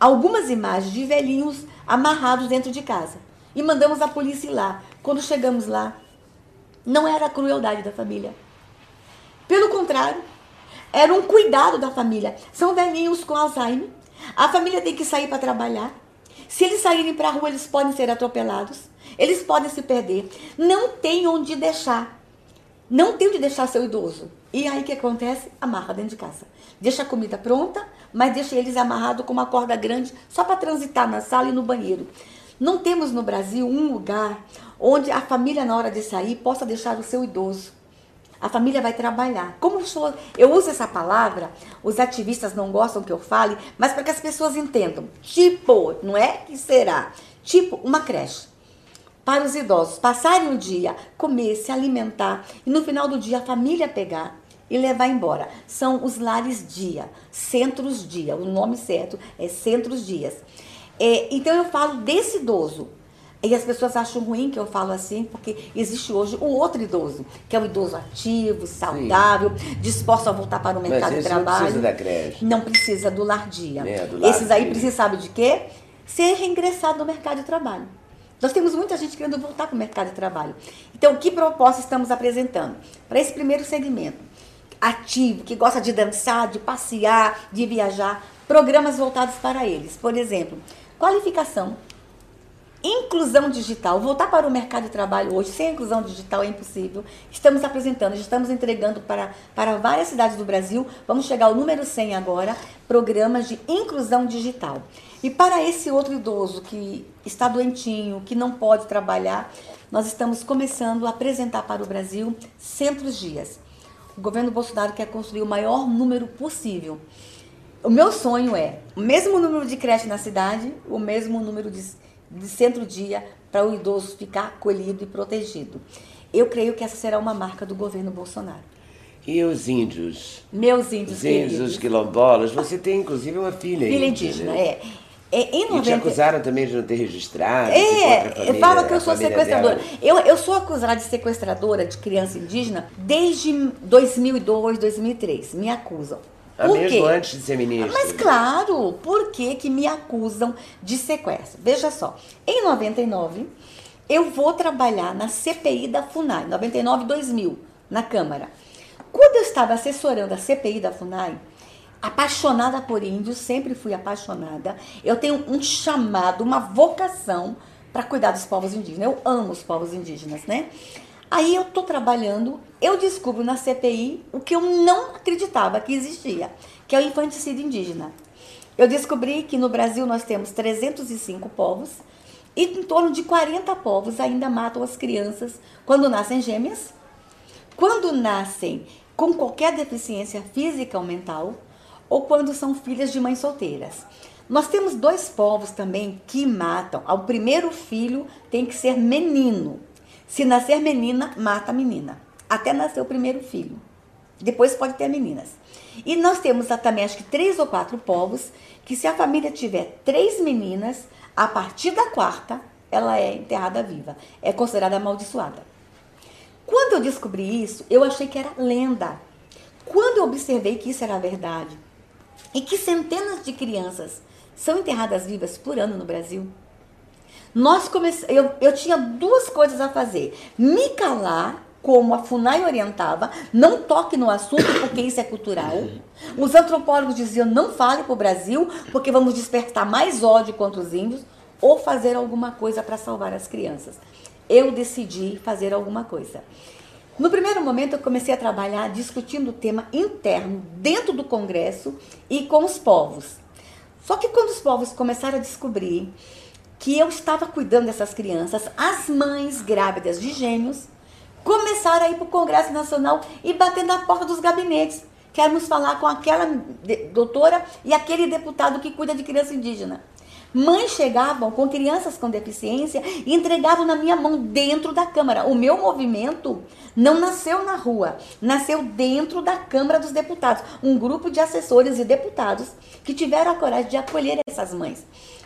algumas imagens de velhinhos amarrados dentro de casa. E mandamos a polícia ir lá. Quando chegamos lá, não era a crueldade da família. Pelo contrário, era um cuidado da família. São velhinhos com Alzheimer. A família tem que sair para trabalhar. Se eles saírem para a rua, eles podem ser atropelados. Eles podem se perder. Não tem onde deixar. Não tem onde deixar seu idoso. E aí o que acontece? Amarra dentro de casa. Deixa a comida pronta, mas deixa eles amarrados com uma corda grande só para transitar na sala e no banheiro. Não temos no Brasil um lugar onde a família, na hora de sair, possa deixar o seu idoso. A família vai trabalhar. Como eu, sou, eu uso essa palavra, os ativistas não gostam que eu fale, mas para que as pessoas entendam. Tipo, não é que será. Tipo, uma creche. Para os idosos passarem o dia, comer, se alimentar, e no final do dia a família pegar e levar embora. São os lares dia, centros dia. O nome certo é centros dias. É, então eu falo desse idoso, e as pessoas acham ruim que eu falo assim, porque existe hoje o outro idoso, que é o idoso ativo, saudável, sim, disposto a voltar para o mercado de trabalho. Não precisa da creche. Não precisa do lar dia. É, do lar Esses dia. Aí precisam, sabe de quê? Ser reingressado no mercado de trabalho. Nós temos muita gente querendo voltar para o mercado de trabalho. Então, que proposta estamos apresentando? Para esse primeiro segmento, ativo, que gosta de dançar, de passear, de viajar, programas voltados para eles. Por exemplo, qualificação, inclusão digital. Voltar para o mercado de trabalho hoje sem inclusão digital é impossível. Estamos apresentando, estamos entregando para, para várias cidades do Brasil. Vamos chegar ao número cem agora, programas de inclusão digital. E para esse outro idoso que está doentinho, que não pode trabalhar, nós estamos começando a apresentar para o Brasil centros dias. O governo Bolsonaro quer construir o maior número possível. O meu sonho é o mesmo número de creche na cidade, o mesmo número de, de centro-dia para o idoso ficar acolhido e protegido. Eu creio que essa será uma marca do governo Bolsonaro. E os índios? Meus índios, Os índios, queridos. Os quilombolas. Você tem, inclusive, uma filha índia. Filha indígena, né? é. é em noventa... E te acusaram também de não ter registrado? É, família, fala que eu sou sequestradora. Eu, eu sou acusada de sequestradora de criança indígena desde dois mil e dois, dois mil e três. Me acusam. Por mesmo quê? Antes de ser ministro. Mas claro, por que que me acusam de sequestro? Veja só, em noventa e nove eu vou trabalhar na C P I da FUNAI, noventa e nove, dois mil, na Câmara. Quando eu estava assessorando a C P I da FUNAI, apaixonada por índios, sempre fui apaixonada, eu tenho um chamado, uma vocação para cuidar dos povos indígenas. Eu amo os povos indígenas, né? Aí eu tô trabalhando, eu descubro na C P I o que eu não acreditava que existia, que é o infanticídio indígena. Eu descobri que no Brasil nós temos trezentos e cinco povos e em torno de quarenta povos ainda matam as crianças quando nascem gêmeas, quando nascem com qualquer deficiência física ou mental, ou quando são filhas de mães solteiras. Nós temos dois povos também que matam. O primeiro filho tem que ser menino. Se nascer menina, mata a menina. Até nascer o primeiro filho. Depois pode ter meninas. E nós temos também, acho que três ou quatro povos, que se a família tiver três meninas, a partir da quarta, ela é enterrada viva. É considerada amaldiçoada. Quando eu descobri isso, eu achei que era lenda. Quando eu observei que isso era verdade, e que centenas de crianças são enterradas vivas por ano no Brasil, nós comece... eu, eu tinha duas coisas a fazer. Me calar, como a FUNAI orientava, não toque no assunto porque isso é cultural. Os antropólogos diziam, não fale para o Brasil porque vamos despertar mais ódio contra os índios, ou fazer alguma coisa para salvar as crianças. Eu decidi fazer alguma coisa. No primeiro momento, eu comecei a trabalhar discutindo o tema interno, dentro do Congresso e com os povos. Só que quando os povos começaram a descobrir que eu estava cuidando dessas crianças, as mães grávidas de gêmeos começaram a ir para o Congresso Nacional e bater na porta dos gabinetes. Queremos falar com aquela doutora e aquele deputado que cuida de criança indígena. Mães chegavam com crianças com deficiência e entregavam na minha mão dentro da Câmara. O meu movimento não nasceu na rua, nasceu dentro da Câmara dos Deputados. Um grupo de assessores e deputados que tiveram a coragem de acolher essas mães.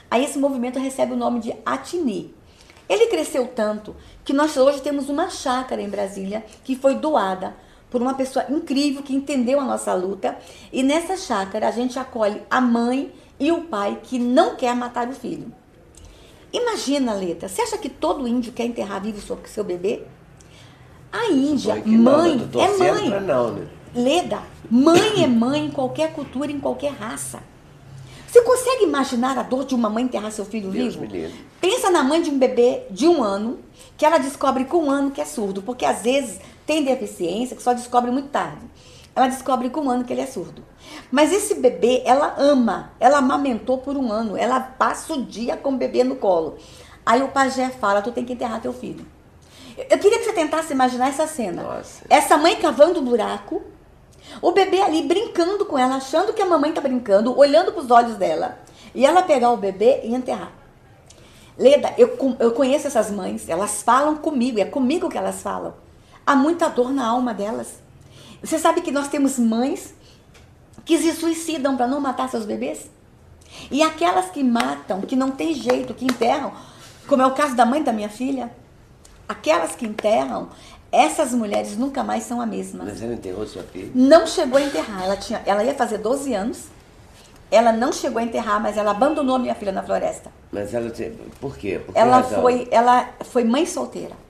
Aí esse movimento recebe o nome de Atini. Ele cresceu tanto que nós hoje temos uma chácara em Brasília que foi doada por uma pessoa incrível que entendeu a nossa luta. E nessa chácara a gente acolhe a mãe e o pai que não quer matar o filho. Imagina, Leda, você acha que todo índio quer enterrar vivo seu, seu bebê? A Índia, mãe, não, é mãe. Não, né? Leda, mãe é mãe em qualquer cultura, em qualquer raça. Você consegue imaginar a dor de uma mãe enterrar seu filho Deus vivo? Pensa na mãe de um bebê de um ano, que ela descobre com um ano que é surdo, porque às vezes tem deficiência que só descobre muito tarde. Ela descobre com um ano que ele é surdo. Mas esse bebê, ela ama. Ela amamentou por um ano. Ela passa o dia com o bebê no colo. Aí o pajé fala, tu tem que enterrar teu filho. Eu queria que você tentasse imaginar essa cena. Nossa. Essa mãe cavando um buraco. O bebê ali brincando com ela, achando que a mamãe tá brincando, olhando para os olhos dela. E ela pegar o bebê e enterrar. Leda, eu, eu conheço essas mães. Elas falam comigo. É comigo que elas falam. Há muita dor na alma delas. Você sabe que nós temos mães que se suicidam para não matar seus bebês? E aquelas que matam, que não tem jeito, que enterram, como é o caso da mãe da minha filha, aquelas que enterram, essas mulheres nunca mais são a mesma. Mas ela enterrou sua filha? Não chegou a enterrar. Ela, tinha, ela ia fazer doze anos, ela não chegou a enterrar, mas ela abandonou minha filha na floresta. Mas ela... Por quê? Por que ela, foi, ela foi mãe solteira.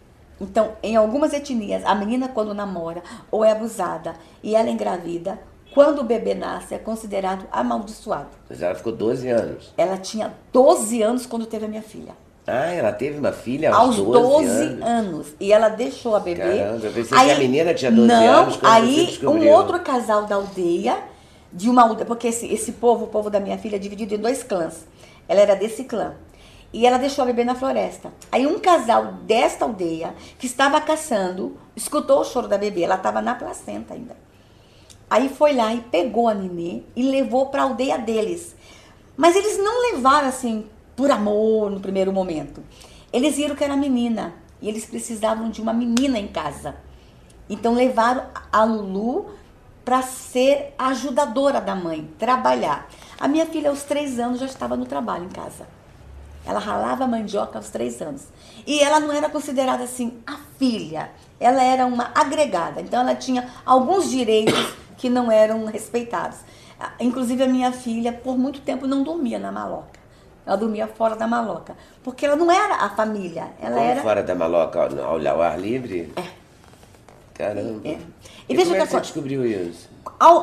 Então, em algumas etnias, a menina quando namora ou é abusada e ela engravida, quando o bebê nasce é considerado amaldiçoado. Mas ela ficou doze anos. Ela tinha doze anos quando teve a minha filha. Ah, ela teve uma filha aos, aos doze, doze anos. anos. E ela deixou a bebê. Caramba, eu pensei aí, que a menina tinha doze não, anos. Não, aí um outro casal da aldeia, de uma aldeia, porque esse, esse povo, o povo da minha filha, é dividido em dois clãs. Ela era desse clã. E ela deixou a bebê na floresta. Aí um casal desta aldeia, que estava caçando, escutou o choro da bebê. Ela estava na placenta ainda. Aí foi lá e pegou a nenê e levou para a aldeia deles. Mas eles não levaram assim, por amor, no primeiro momento. Eles viram que era menina. E eles precisavam de uma menina em casa. Então levaram a Lulu para ser a ajudadora da mãe, trabalhar. A minha filha, aos três anos, já estava no trabalho em casa. Ela ralava mandioca aos três anos. E ela não era considerada assim a filha. Ela era uma agregada. Então ela tinha alguns direitos que não eram respeitados. Inclusive a minha filha por muito tempo não dormia na maloca. Ela dormia fora da maloca. Porque ela não era a família. Ela Como era... fora da maloca, ao ar livre? É. Caramba. É. E, e veja como é que você descobriu isso?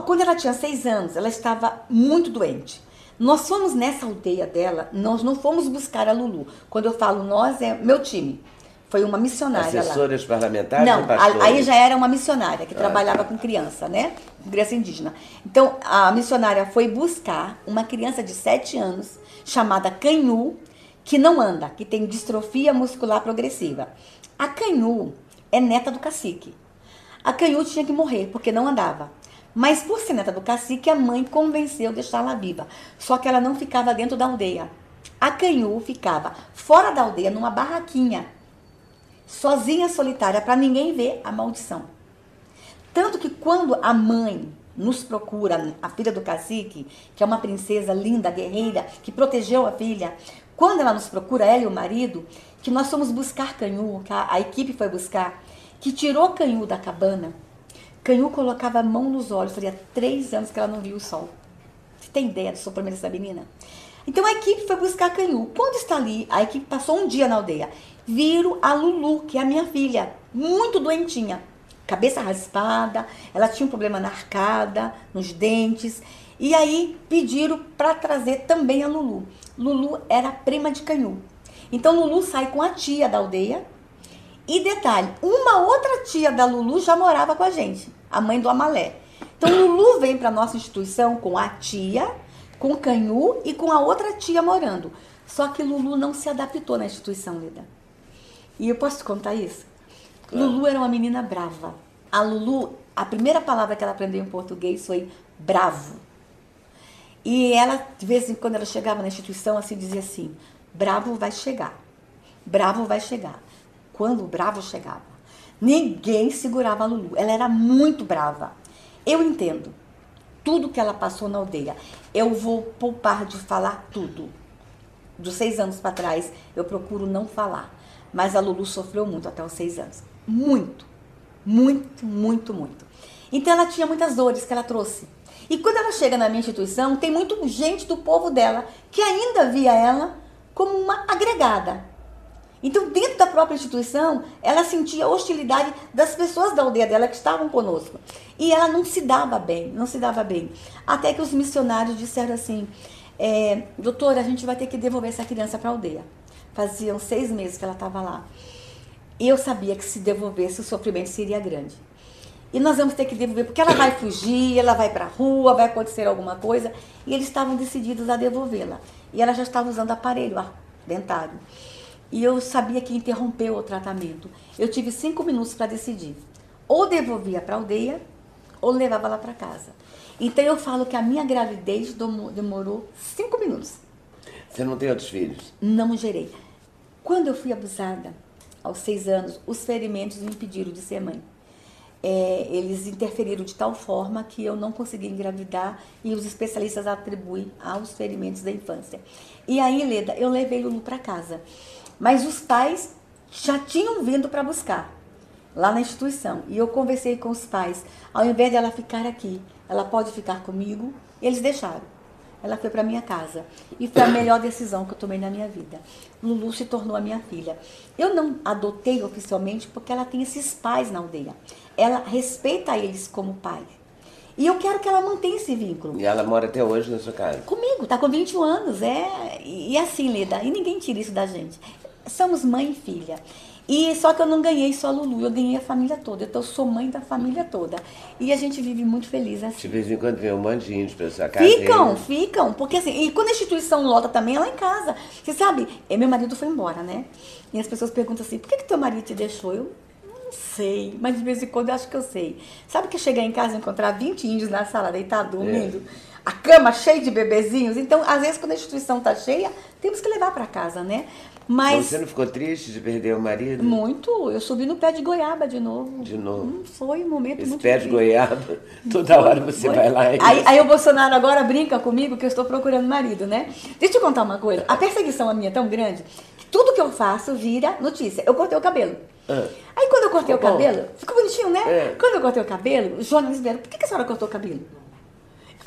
Quando ela tinha seis anos, ela estava muito doente. Nós fomos nessa aldeia dela, nós não fomos buscar a Lulu. Quando eu falo nós, é meu time. Foi uma missionária Assessoras lá. parlamentares? Não, pastores? Aí já era uma missionária que ah, trabalhava com criança, né? Com criança indígena. Então, a missionária foi buscar uma criança de sete anos, chamada Canhu, que não anda, que tem distrofia muscular progressiva. A Canhu é neta do cacique. A Canhu tinha que morrer, porque não andava. Mas por ser neta do cacique, a mãe convenceu de deixá-la viva. Só que ela não ficava dentro da aldeia. A Canhu ficava fora da aldeia, numa barraquinha, sozinha, solitária, para ninguém ver a maldição. Tanto que quando a mãe nos procura, a filha do cacique, que é uma princesa linda, guerreira, que protegeu a filha, quando ela nos procura, ela e o marido, que nós fomos buscar Canhu, que a, a equipe foi buscar, que tirou Canhu da cabana, Canhu colocava a mão nos olhos, fazia três anos que ela não viu o sol. Você tem ideia do sofrimento dessa menina? Então a equipe foi buscar Canhu. Quando está ali, a equipe passou um dia na aldeia. Viram a Lulu, que é a minha filha, muito doentinha. Cabeça raspada, ela tinha um problema na arcada, nos dentes. E aí pediram para trazer também a Lulu. Lulu era prima de Canhu. Então Lulu sai com a tia da aldeia. E detalhe, uma outra tia da Lulu já morava com a gente, a mãe do Amalé. Então Lulu vem para a nossa instituição com a tia, com Canhu e com a outra tia morando. Só que Lulu não se adaptou na instituição, Leda. E eu posso te contar isso? Claro. Lulu era uma menina brava. A Lulu, a primeira palavra que ela aprendeu em português foi bravo. E ela, de vez em quando, ela chegava na instituição, assim, dizia assim, bravo vai chegar, bravo vai chegar. Quando o bravo chegava, ninguém segurava a Lulu. Ela era muito brava. Eu entendo tudo que ela passou na aldeia. Eu vou poupar de falar tudo. Dos seis anos para trás, eu procuro não falar. Mas a Lulu sofreu muito até os seis anos. Muito, muito, muito, muito. Então ela tinha muitas dores que ela trouxe. E quando ela chega na minha instituição, tem muita gente do povo dela que ainda via ela como uma agregada. Então dentro da própria instituição, ela sentia a hostilidade das pessoas da aldeia dela que estavam conosco. E ela não se dava bem, não se dava bem. Até que os missionários disseram assim, é, doutora, a gente vai ter que devolver essa criança para a aldeia. Faziam seis meses que ela estava lá. E eu sabia que se devolvesse, o sofrimento seria grande. E nós vamos ter que devolver, porque ela vai fugir, ela vai para a rua, vai acontecer alguma coisa. E eles estavam decididos a devolvê-la. E ela já estava usando aparelho dentário. E eu sabia que interrompeu o tratamento. Eu tive cinco minutos para decidir. Ou devolvia para a aldeia, ou levava ela para casa. Então eu falo que a minha gravidez demorou cinco minutos. Você não tem outros filhos? Não gerei. Quando eu fui abusada, aos seis anos, os ferimentos me impediram de ser mãe. É, eles interferiram de tal forma que eu não consegui engravidar e os especialistas atribuem aos ferimentos da infância. E aí, Leda, eu levei Lulu para casa. Mas os pais já tinham vindo para buscar, lá na instituição. E eu conversei com os pais. Ao invés de ela ficar aqui, ela pode ficar comigo, eles deixaram. Ela foi para minha casa e foi a melhor decisão que eu tomei na minha vida. Lulu se tornou a minha filha. Eu não adotei oficialmente porque ela tem esses pais na aldeia. Ela respeita eles como pai. E eu quero que ela mantenha esse vínculo. E ela mora até hoje na sua casa? Comigo, tá com vinte e um anos. É... E assim, Leda, e ninguém tira isso da gente. Somos mãe e filha. E só que eu não ganhei só a Lulu, eu ganhei a família toda. Então eu sou mãe da família toda. E a gente vive muito feliz assim. De vez em quando vem um monte de índios pra sua casa. Ficam, ficam. Porque assim, e quando a instituição lota também, é lá em casa. Você sabe, meu marido foi embora, né? E as pessoas perguntam assim, por que que teu marido te deixou? Eu não sei, mas de vez em quando eu acho que eu sei. Sabe que eu cheguei em casa e encontrar vinte índios na sala, deitado, dormindo? É. A cama cheia de bebezinhos. Então, às vezes, quando a instituição tá cheia, temos que levar pra casa, né? Mas você não ficou triste de perder o marido? Muito. Eu subi no pé de goiaba de novo. De novo. Hum, foi um momento Esse muito pé difícil. de goiaba, toda foi, hora você foi. vai lá e... Aí, aí o Bolsonaro agora brinca comigo que eu estou procurando marido, né? Deixa eu te contar uma coisa. A perseguição a minha é tão grande que tudo que eu faço vira notícia. Eu cortei o cabelo. Ah. Aí quando eu cortei ficou o cabelo... Bom. Ficou bonitinho, né? É. Quando eu cortei o cabelo, os jornalistas vieram, por que a senhora cortou o cabelo?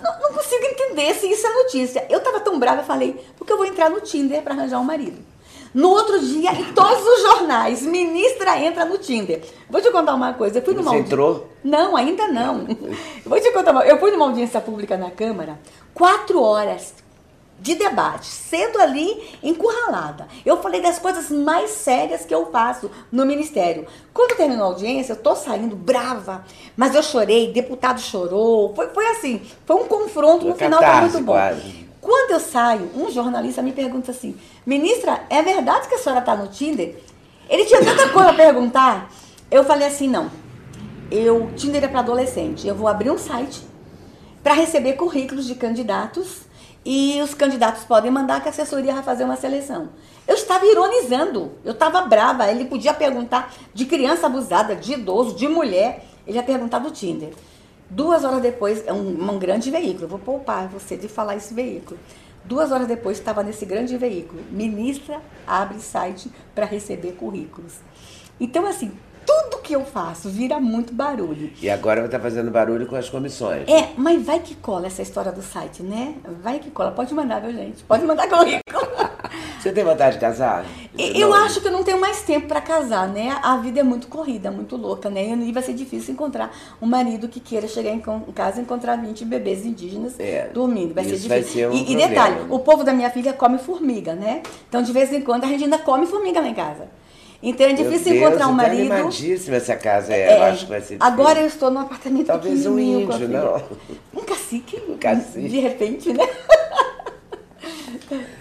Não, não consigo entender se isso é notícia. Eu estava tão brava, eu falei, porque eu vou entrar no Tinder para arranjar um marido. No outro dia, em todos os jornais, ministra entra no Tinder. Vou te contar uma coisa. Eu fui numa Você audi... entrou? Não, ainda não. Vou te contar uma... Eu fui numa audiência pública na Câmara, quatro horas de debate, sendo ali encurralada. Eu falei das coisas mais sérias que eu faço no ministério. Quando terminou a audiência, eu tô saindo brava, mas eu chorei, deputado chorou, foi, foi assim, foi um confronto, no final foi muito bom. Quase. Quando eu saio, um jornalista me pergunta assim, ministra, é verdade que a senhora tá no Tinder? Ele tinha tanta coisa a perguntar, eu falei assim, não, eu, Tinder é para adolescente, eu vou abrir um site para receber currículos de candidatos e os candidatos podem mandar que a assessoria vai fazer uma seleção. Eu estava ironizando, eu estava brava, ele podia perguntar de criança abusada, de idoso, de mulher, ele ia perguntar do Tinder. Duas horas depois, é um, um grande veículo, eu vou poupar você de falar esse veículo. Duas horas depois, estava nesse grande veículo, ministra abre site para receber currículos. Então, assim, tudo que eu faço vira muito barulho. E agora vai estar fazendo barulho com as comissões. É, mas vai que cola essa história do site, né? Vai que cola. Pode mandar, viu, gente? Pode mandar currículo. Você tem vontade de casar? Eu não. acho que eu não tenho mais tempo para casar, né? A vida é muito corrida, muito louca, né? E vai ser difícil encontrar um marido que queira chegar em casa e encontrar vinte bebês indígenas é, dormindo. Vai ser difícil. Vai ser um e, e detalhe, o povo da minha filha come formiga, né? Então, de vez em quando, a gente ainda come formiga lá em casa. Então é difícil Deus, encontrar um marido. Tá animadíssima essa casa, é, é, eu acho que vai ser difícil. Agora eu estou num apartamento talvez um índio, não. Um cacique, um cacique, de repente, né?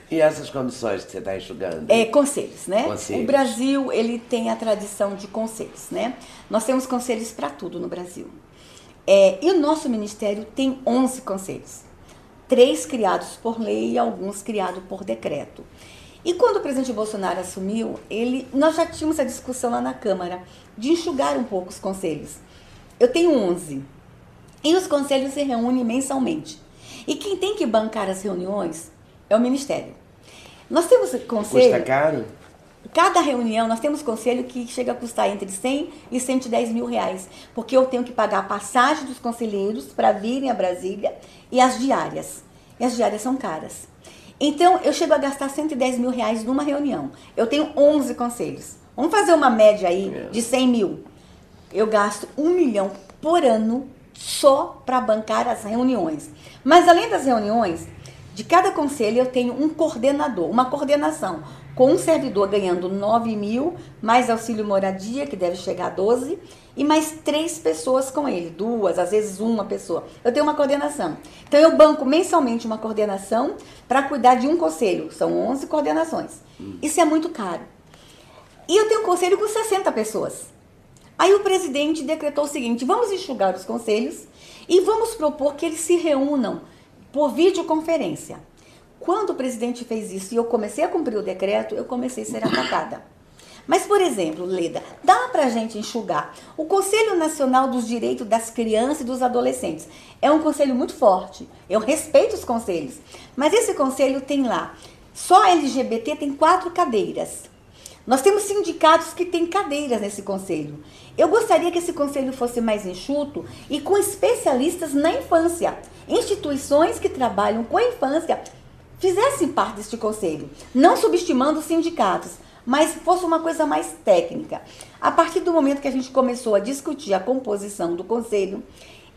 E essas comissões que você está enxugando? É, conselhos, né? Conselhos. O Brasil, ele tem a tradição de conselhos, né? Nós temos conselhos para tudo no Brasil. É, e o nosso ministério tem onze conselhos. Três criados por lei e alguns criados por decreto. E quando o presidente Bolsonaro assumiu, ele, nós já tínhamos a discussão lá na Câmara de enxugar um pouco os conselhos. Eu tenho onze. E os conselhos se reúnem mensalmente. E quem tem que bancar as reuniões é o Ministério. Nós temos conselho... Custa caro? Cada reunião, nós temos conselho que chega a custar entre cem e cento e dez mil reais. Porque eu tenho que pagar a passagem dos conselheiros para virem a Brasília e as diárias. E as diárias são caras. Então, eu chego a gastar cento e dez mil reais numa reunião. Eu tenho onze conselhos. Vamos fazer uma média aí de cem mil. Eu gasto um milhão por ano só para bancar as reuniões. Mas além das reuniões, de cada conselho eu tenho um coordenador, uma coordenação. Com um servidor ganhando nove mil, mais auxílio moradia, que deve chegar a doze, e mais três pessoas com ele, duas, às vezes uma pessoa. Eu tenho uma coordenação. Então eu banco mensalmente uma coordenação para cuidar de um conselho. São onze coordenações. Isso é muito caro. E eu tenho um conselho com sessenta pessoas. Aí o presidente decretou o seguinte, vamos enxugar os conselhos e vamos propor que eles se reúnam por videoconferência. Quando o presidente fez isso e eu comecei a cumprir o decreto, eu comecei a ser atacada. Mas, por exemplo, Leda, dá pra gente enxugar. O Conselho Nacional dos Direitos das Crianças e dos Adolescentes é um conselho muito forte. Eu respeito os conselhos. Mas esse conselho tem lá, só L G B T tem quatro cadeiras. Nós temos sindicatos que têm cadeiras nesse conselho. Eu gostaria que esse conselho fosse mais enxuto e com especialistas na infância. Instituições que trabalham com a infância fizessem parte deste conselho, não subestimando os sindicatos, mas fosse uma coisa mais técnica. A partir do momento que a gente começou a discutir a composição do conselho...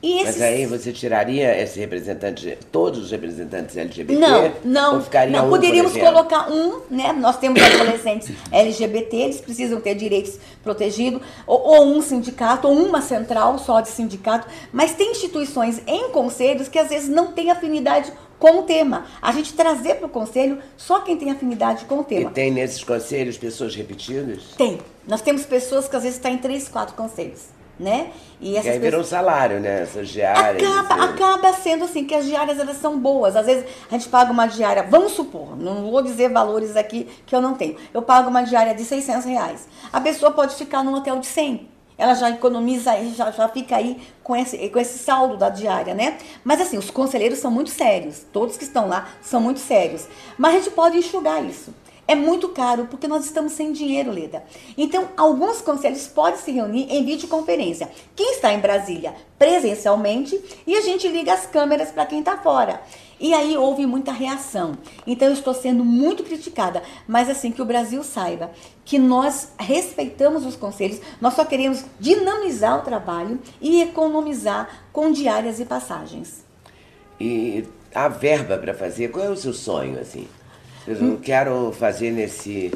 E esses... Mas aí você tiraria esse representante, todos os representantes L G B T? Não, não. Ou ficaria não um, poderíamos colocar um, né? Nós temos adolescentes L G B T, eles precisam ter direitos protegidos, ou, ou um sindicato, ou uma central só de sindicato, mas tem instituições em conselhos que às vezes não têm afinidade com o tema. A gente trazer para o conselho só quem tem afinidade com o tema. E tem nesses conselhos pessoas repetidas? Tem. Nós temos pessoas que às vezes estão tá em três, quatro conselhos. Né? E, essas e aí virou pessoas... um salário, né? Essas diárias. Acaba, assim. acaba sendo assim, que as diárias elas são boas. Às vezes a gente paga uma diária, vamos supor, não vou dizer valores aqui que eu não tenho. Eu pago uma diária de seiscentos reais. A pessoa pode ficar num hotel de cem. Ela já economiza, já, já fica aí com esse, com esse saldo da diária, né? Mas assim, os conselheiros são muito sérios. Todos que estão lá são muito sérios. Mas a gente pode enxugar isso. É muito caro, porque nós estamos sem dinheiro, Leda. Então, alguns conselhos podem se reunir em videoconferência. Quem está em Brasília presencialmente, e a gente liga as câmeras para quem está fora. E aí houve muita reação. Então, eu estou sendo muito criticada. Mas assim, que o Brasil saiba que nós respeitamos os conselhos, nós só queremos dinamizar o trabalho e economizar com diárias e passagens. E... a verba para fazer? Qual é o seu sonho, assim? Eu não quero fazer nesse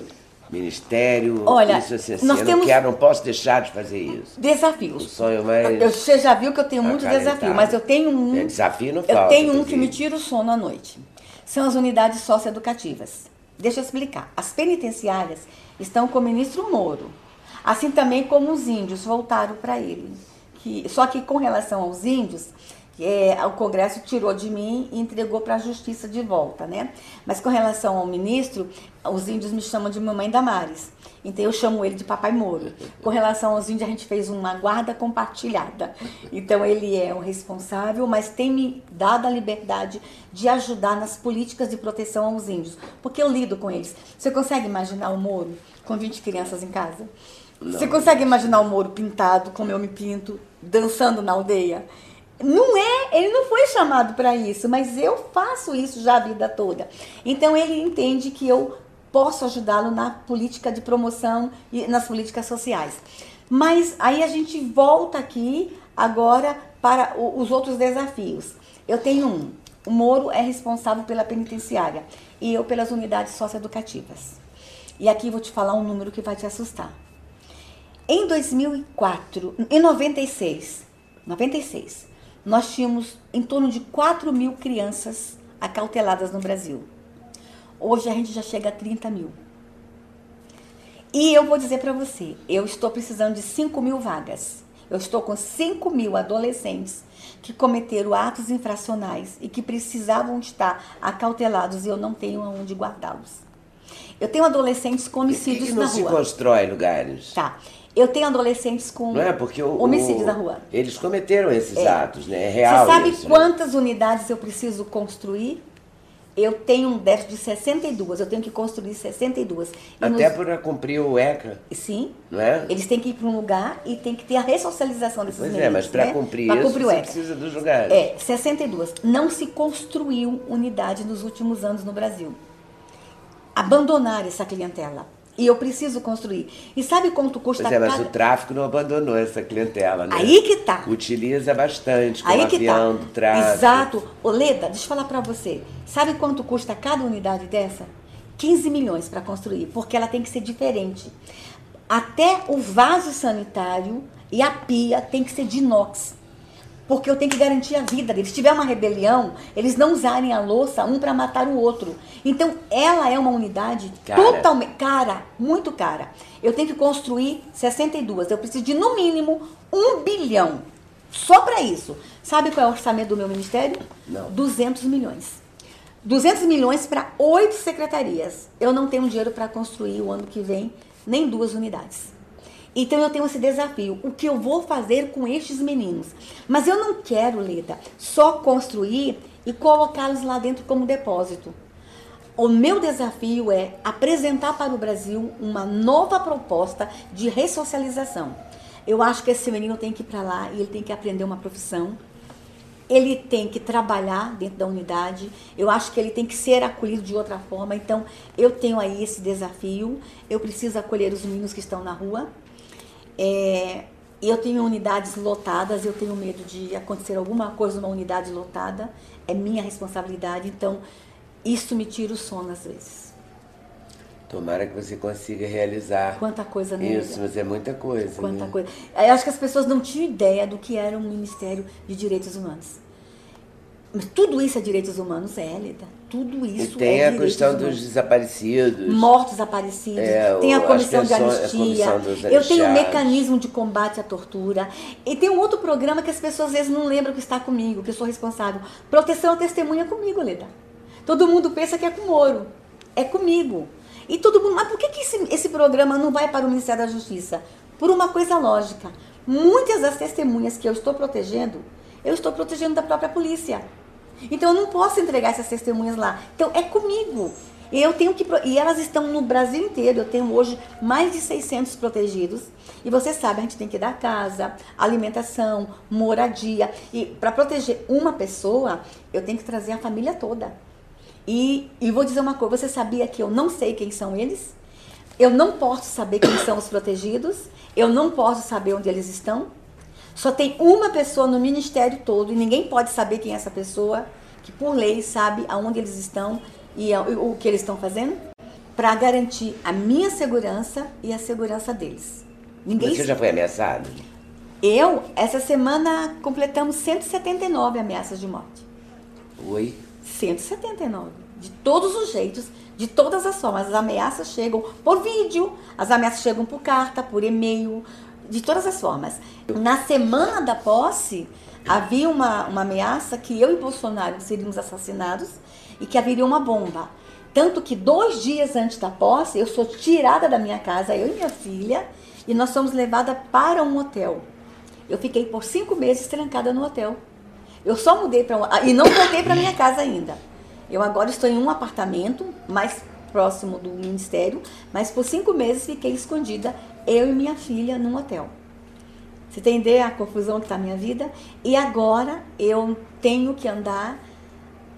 ministério, olha, isso assim, nós eu temos... não quero, não posso deixar de fazer isso. Desafios. O sonho mais... Eu, você já viu que eu tenho muitos desafios, mas eu tenho um... É, desafio não falta. Eu tenho um que me tira o sono à noite. São as unidades socioeducativas. Deixa eu explicar. As penitenciárias estão com o ministro Moro, assim também como os índios voltaram para ele. Que, só que com relação aos índios... É, o Congresso tirou de mim e entregou para a Justiça de volta, né? Mas com relação ao ministro, os índios me chamam de Mamãe Damares. Então eu chamo ele de Papai Moro. Com relação aos índios, a gente fez uma guarda compartilhada. Então ele é o responsável, mas tem me dado a liberdade de ajudar nas políticas de proteção aos índios. Porque eu lido com eles. Você consegue imaginar o Moro com vinte crianças em casa? Não. Você consegue imaginar o Moro pintado, como eu me pinto, dançando na aldeia? Não é, ele não foi chamado para isso, mas eu faço isso já a vida toda. Então ele entende que eu posso ajudá-lo na política de promoção e nas políticas sociais. Mas aí a gente volta aqui agora para os outros desafios. Eu tenho um, o Moro é responsável pela penitenciária e eu pelas unidades socioeducativas. E aqui vou te falar um número que vai te assustar. Em dois mil e quatro, em noventa e seis, noventa e seis... nós tínhamos em torno de quatro mil crianças acauteladas no Brasil. Hoje a gente já chega a trinta mil. E eu vou dizer para você, eu estou precisando de cinco mil vagas. Eu estou com cinco mil adolescentes que cometeram atos infracionais e que precisavam estar acautelados e eu não tenho aonde guardá-los. Eu tenho adolescentes com homicídios na rua. Que não se constrói lugares. Tá. Eu tenho adolescentes com não é porque o, homicídios o, na rua. Eles cometeram esses é. atos, né? É real. Você sabe isso, quantas né? unidades eu preciso construir? Eu tenho um déficit de sessenta e duas, eu tenho que construir sessenta e duas. E até nos... para cumprir o ECA. Sim. Não é? Eles têm que ir para um lugar e tem que ter a ressocialização desses meninos. Pois é, mas para né? cumprir pra isso, cumprir o você ECA. Precisa dos lugares. É, sessenta e duas. Não se construiu unidade nos últimos anos no Brasil. Abandonar essa clientela. E eu preciso construir. E sabe quanto custa pois é, mas cada... o tráfico não abandonou essa clientela, né? Aí que tá. Utiliza bastante com o avião tá. do tráfico. Exato. Ô, Leda, deixa eu falar pra você. Sabe quanto custa cada unidade dessa? quinze milhões para construir, porque ela tem que ser diferente. Até o vaso sanitário e a pia tem que ser de inox. Porque eu tenho que garantir a vida deles. Se tiver uma rebelião, eles não usarem a louça um para matar o outro. Então, ela é uma unidade cara. totalmente... Cara, muito cara. Eu tenho que construir sessenta e duas. Eu preciso de, no mínimo, um bilhão. Só para isso. Sabe qual é o orçamento do meu ministério? Não. duzentos milhões. duzentos milhões para oito secretarias. Eu não tenho dinheiro para construir o ano que vem nem duas unidades. Então eu tenho esse desafio, o que eu vou fazer com estes meninos? Mas eu não quero, Leda, só construir e colocá-los lá dentro como depósito. O meu desafio é apresentar para o Brasil uma nova proposta de ressocialização. Eu acho que esse menino tem que ir para lá e ele tem que aprender uma profissão. Ele tem que trabalhar dentro da unidade, eu acho que ele tem que ser acolhido de outra forma. Então eu tenho aí esse desafio, eu preciso acolher os meninos que estão na rua. É, eu tenho unidades lotadas, eu tenho medo de acontecer alguma coisa numa unidade lotada, é minha responsabilidade, então isso me tira o sono às vezes. Tomara que você consiga realizar. Quanta coisa, né? Isso, mas é muita coisa. Quanta né? coisa. Eu acho que as pessoas não tinham ideia do que era um Ministério de Direitos Humanos. Mas tudo isso é direitos humanos, é, Leda. Tudo isso é direitos humanos. Tem a questão dos desaparecidos. Mortos desaparecidos. É, tem a comissão de anistia. Eu tenho um mecanismo de combate à tortura. E tem um outro programa que as pessoas às vezes não lembram que está comigo, que eu sou responsável. Proteção à testemunha comigo, Leda. Todo mundo pensa que é com o Moro. É comigo. E todo mundo... Mas por que, que esse, esse programa não vai para o Ministério da Justiça? Por uma coisa lógica. Muitas das testemunhas que eu estou protegendo, eu estou protegendo da própria polícia. Então, eu não posso entregar essas testemunhas lá. Então, é comigo. Eu tenho que, e elas estão no Brasil inteiro. Eu tenho hoje mais de seiscentos protegidos. E você sabe, a gente tem que dar casa, alimentação, moradia. E para proteger uma pessoa, eu tenho que trazer a família toda. E, e vou dizer uma coisa. Você sabia que eu não sei quem são eles? Eu não posso saber quem são os protegidos. Eu não posso saber onde eles estão. Só tem uma pessoa no ministério todo e ninguém pode saber quem é essa pessoa, que por lei sabe aonde eles estão e o que eles estão fazendo, para garantir a minha segurança e a segurança deles. Ninguém... Você já foi ameaçado? Eu, essa semana, completamos cento e setenta e nove ameaças de morte. Oi? cento e setenta e nove. De todos os jeitos, de todas as formas. As ameaças chegam por vídeo, as ameaças chegam por carta, por e-mail, de todas as formas. Na semana da posse, havia uma, uma ameaça que eu e Bolsonaro seríamos assassinados e que haveria uma bomba. Tanto que dois dias antes da posse, eu sou tirada da minha casa, eu e minha filha, e nós somos levadas para um hotel. Eu fiquei por cinco meses trancada no hotel. Eu só mudei para um... E não voltei para minha casa ainda. Eu agora estou em um apartamento, mais próximo do ministério, mas por cinco meses fiquei escondida, eu e minha filha, num hotel. Você entende a confusão que está a minha vida? E agora eu tenho que andar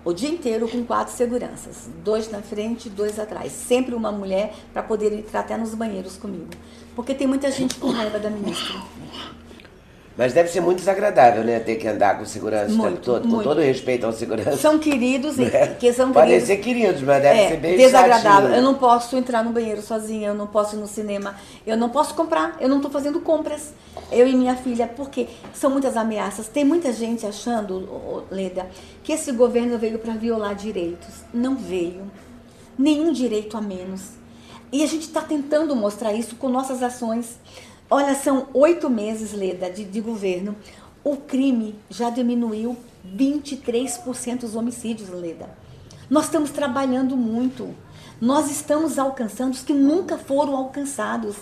o dia inteiro com quatro seguranças. Dois na frente, dois atrás. Sempre uma mulher para poder entrar até nos banheiros comigo. Porque tem muita gente com raiva da ministra. Mas deve ser muito desagradável, né? Ter que andar com segurança muito, o tempo todo, muito. Com todo o respeito ao segurança. São queridos, é? Que são podem queridos. Ser queridos, mas deve é, ser bem desagradável. Chatinho. Eu não posso entrar no banheiro sozinha, eu não posso ir no cinema, eu não posso comprar, eu não estou fazendo compras. Eu e minha filha, porque são muitas ameaças. Tem muita gente achando, Leda, que esse governo veio para violar direitos. Não veio. Nenhum direito a menos. E a gente está tentando mostrar isso com nossas ações. Olha, são oito meses, Leda, de, de governo. O crime já diminuiu vinte e três por cento os homicídios, Leda. Nós estamos trabalhando muito. Nós estamos alcançando os que nunca foram alcançados.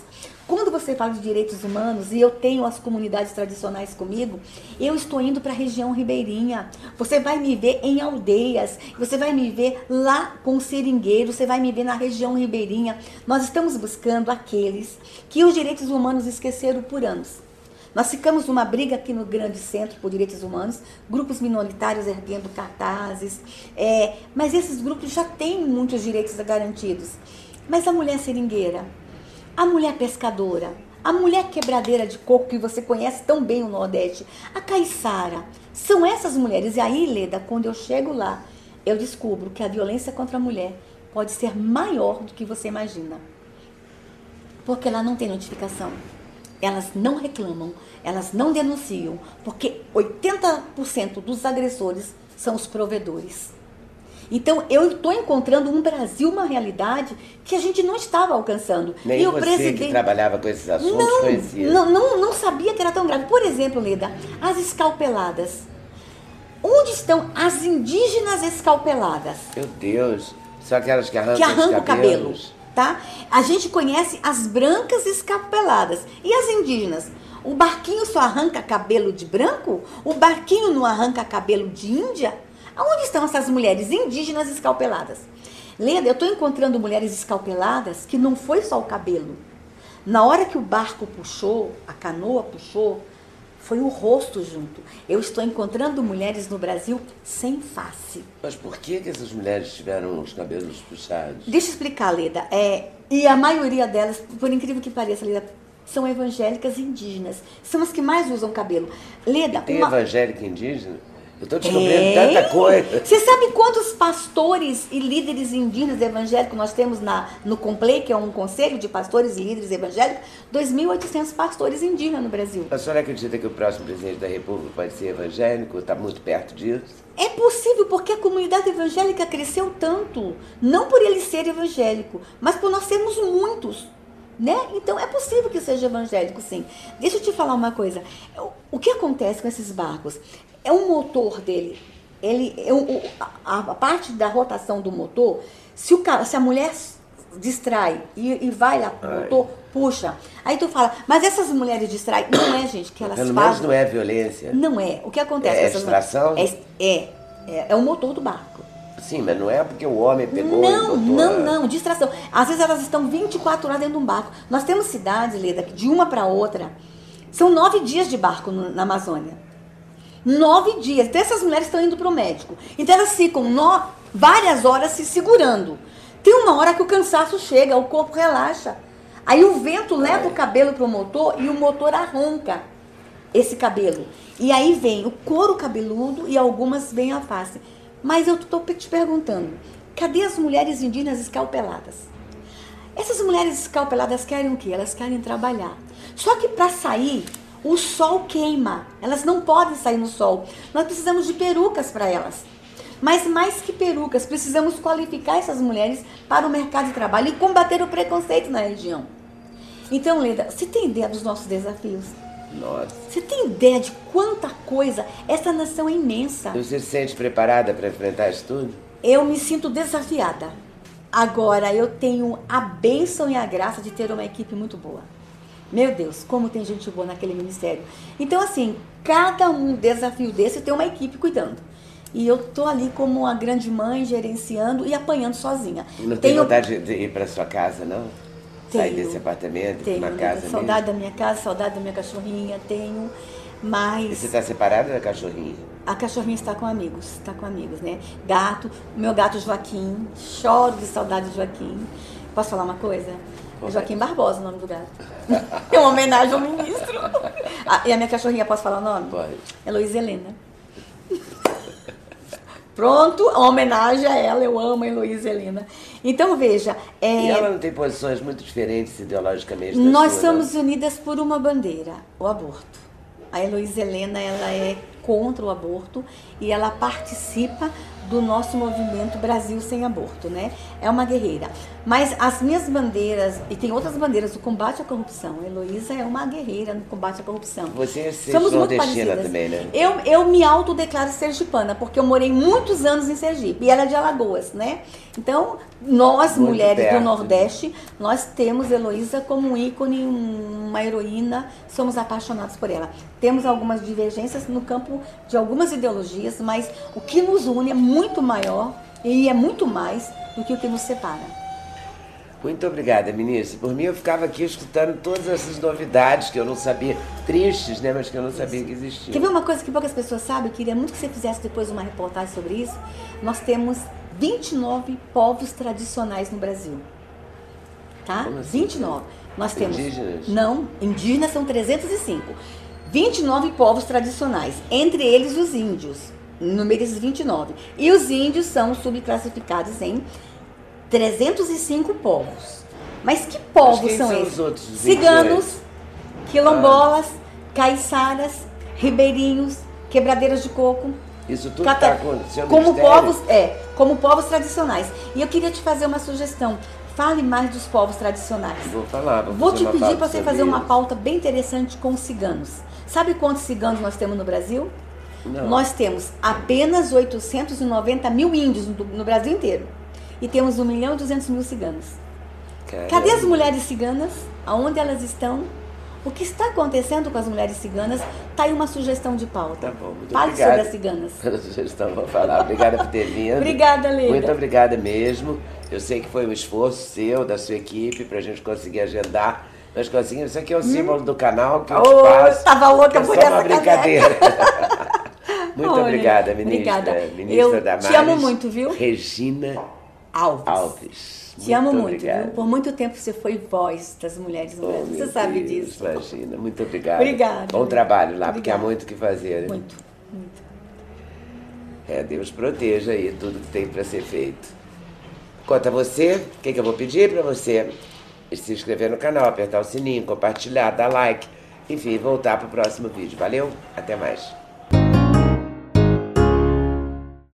Quando você fala de direitos humanos, e eu tenho as comunidades tradicionais comigo, eu estou indo para a região ribeirinha. Você vai me ver em aldeias, você vai me ver lá com o seringueiro, você vai me ver na região ribeirinha. Nós estamos buscando aqueles que os direitos humanos esqueceram por anos. Nós ficamos numa briga aqui no grande centro por direitos humanos, grupos minoritários erguendo cartazes, é, mas esses grupos já têm muitos direitos garantidos. Mas a mulher seringueira, a mulher pescadora, a mulher quebradeira de coco, que você conhece tão bem o Nordeste, a caiçara, são essas mulheres. E aí, Leda, quando eu chego lá, eu descubro que a violência contra a mulher pode ser maior do que você imagina. Porque ela não tem notificação, elas não reclamam, elas não denunciam, porque oitenta por cento dos agressores são os provedores. Então, eu estou encontrando um Brasil, uma realidade que a gente não estava alcançando. Nem e o você presidente... que trabalhava com esses assuntos não, conhecia. Não, não, não sabia que era tão grave. Por exemplo, Leda, as escalpeladas. Onde estão as indígenas escalpeladas? Meu Deus, são aquelas que arrancam, que arrancam os cabelos. Cabelo, tá? A gente conhece as brancas escalpeladas e as indígenas. O barquinho só arranca cabelo de branco? O barquinho não arranca cabelo de índia? Onde estão essas mulheres indígenas escalpeladas? Leda, eu estou encontrando mulheres escalpeladas que não foi só o cabelo. Na hora que o barco puxou, a canoa puxou, foi o rosto junto. Eu estou encontrando mulheres no Brasil sem face. Mas por que que essas mulheres tiveram os cabelos puxados? Deixa eu explicar, Leda. É, e a maioria delas, por incrível que pareça, Leda, são evangélicas indígenas. São as que mais usam cabelo. Leda, e tem uma... evangélica indígena? Eu estou descobrindo é. tanta coisa. Você sabe quantos pastores e líderes indígenas evangélicos nós temos na, no Complei, que é um conselho de pastores e líderes evangélicos? dois mil e oitocentos pastores indígenas no Brasil. A senhora acredita que o próximo presidente da República pode ser evangélico? Está muito perto disso? É possível, porque a comunidade evangélica cresceu tanto. Não por ele ser evangélico, mas por nós sermos muitos. Né? Então é possível que seja evangélico, sim. Deixa eu te falar uma coisa. O que acontece com esses barcos? É um motor dele, ele, eu, a, a parte da rotação do motor, se, o, se a mulher distrai e, e vai lá pro motor, puxa. Aí tu fala, mas essas mulheres distraem, não é, gente, que elas fazem... Pelo menos não é violência. Não é. O que acontece? É, é distração? É, é, é, é o motor do barco. Sim, mas não é porque o homem pegou... Não, não, não, distração. Às vezes elas estão vinte e quatro horas dentro de um barco. Nós temos cidades, Leda, que de uma para outra, são nove dias de barco no, na Amazônia. Nove dias. Então essas mulheres estão indo para o médico. Então elas ficam no... várias horas se segurando. Tem uma hora que o cansaço chega, o corpo relaxa. Aí o vento leva o cabelo para o motor e o motor arranca esse cabelo. E aí vem o couro cabeludo e algumas vêm a face. Mas eu estou te perguntando, cadê as mulheres indígenas escalpeladas? Essas mulheres escalpeladas querem o quê? Elas querem trabalhar. Só que para sair, o sol queima. Elas não podem sair no sol. Nós precisamos de perucas para elas. Mas mais que perucas, precisamos qualificar essas mulheres para o mercado de trabalho e combater o preconceito na região. Então, Leda, você tem ideia dos nossos desafios? Nossa. Você tem ideia de quanta coisa? Essa nação é imensa. Você se sente preparada para enfrentar isso tudo? Eu me sinto desafiada. Agora, eu tenho a bênção e a graça de ter uma equipe muito boa. Meu Deus, como tem gente boa naquele ministério. Então, assim, cada um desafio desse tem uma equipe cuidando. E eu tô ali como uma grande mãe, gerenciando e apanhando sozinha. Não tem tenho... vontade de ir para sua casa, não? Tenho, sair desse apartamento, tenho, uma casa mesmo? Saudade da minha casa, saudade da minha cachorrinha, tenho, mas... E você está separada da cachorrinha? A cachorrinha está com amigos, está com amigos, né? Gato, meu gato Joaquim, choro de saudade de Joaquim. Posso falar uma coisa? É Joaquim Barbosa o nome do gato. É uma homenagem ao ministro. Ah, e a minha cachorrinha, posso falar o nome? Pode. Heloísa Helena. Pronto, uma homenagem a ela, eu amo a Heloísa Helena. Então veja... É... E ela não tem posições muito diferentes ideologicamente? Nós sua, somos não? unidas por uma bandeira, o aborto. A Heloísa Helena, ela é contra o aborto e ela participa do nosso movimento Brasil Sem Aborto, né? É uma guerreira. Mas as minhas bandeiras, e tem outras bandeiras, o combate à corrupção. A Heloísa é uma guerreira no combate à corrupção. Você é sergipana também, né? Eu, eu me autodeclaro sergipana, porque eu morei muitos anos em Sergipe, e ela é de Alagoas, né? Então, nós, muito mulheres perto do Nordeste, nós temos Heloísa como um ícone, uma heroína, somos apaixonados por ela. Temos algumas divergências no campo de algumas ideologias, mas o que nos une é muito maior e é muito mais do que o que nos separa. Muito obrigada, ministra. Por mim, eu ficava aqui escutando todas essas novidades que eu não sabia, tristes, né, mas que eu não sabia que existiam. Quer ver uma coisa que poucas pessoas sabem? Eu queria muito que você fizesse depois uma reportagem sobre isso. Nós temos vinte e nove povos tradicionais no Brasil, tá? Como assim? vinte e nove. Nós temos... Indígenas? Não, indígenas são trezentos e cinco. vinte e nove povos tradicionais, entre eles os índios, número vinte e nove. E os índios são subclassificados em trezentos e cinco povos. Mas que povos Mas são, são esses? Os outros ciganos, quilombolas, ah. caiçaras, ribeirinhos, quebradeiras de coco. Isso tudo está acontecendo como povos, é, como povos tradicionais. E eu queria te fazer uma sugestão. Fale mais dos povos tradicionais. Vou falar. Vou, vou te pedir para você fazer uma pauta bem interessante com os ciganos. Sabe quantos ciganos nós temos no Brasil? Não. Nós temos apenas oitocentos e noventa mil índios no Brasil inteiro. E temos um milhão e duzentos mil ciganos. Caramba. Cadê as mulheres ciganas? Aonde elas estão? O que está acontecendo com as mulheres ciganas? Está aí uma sugestão de pauta. Tá bom, muito Fale obrigado sobre as ciganas. Pela sugestão, vou falar. Obrigada por ter vindo. Obrigada, Leda. Muito obrigada mesmo. Eu sei que foi um esforço seu, da sua equipe, para a gente conseguir agendar. Nós conseguimos. Isso aqui é o símbolo hum. do canal que eu oh, faço. Estava louca por essa caneca. É só uma brincadeira. Muito Olha, obrigada, ministra. Obrigada. Ministra eu Damares. Te amo muito, viu? Regina Alves. Alves. Te amo muito, viu? Por muito tempo você foi voz das mulheres no Brasil. Você sabe disso. Imagina. Muito obrigada. Obrigada. Bom trabalho lá, porque há muito o que fazer. Né? Muito, muito. É, Deus proteja aí tudo que tem para ser feito. Quanto a você, o que, que eu vou pedir para você? Se inscrever no canal, apertar o sininho, compartilhar, dar like, enfim, voltar para o próximo vídeo. Valeu? Até mais.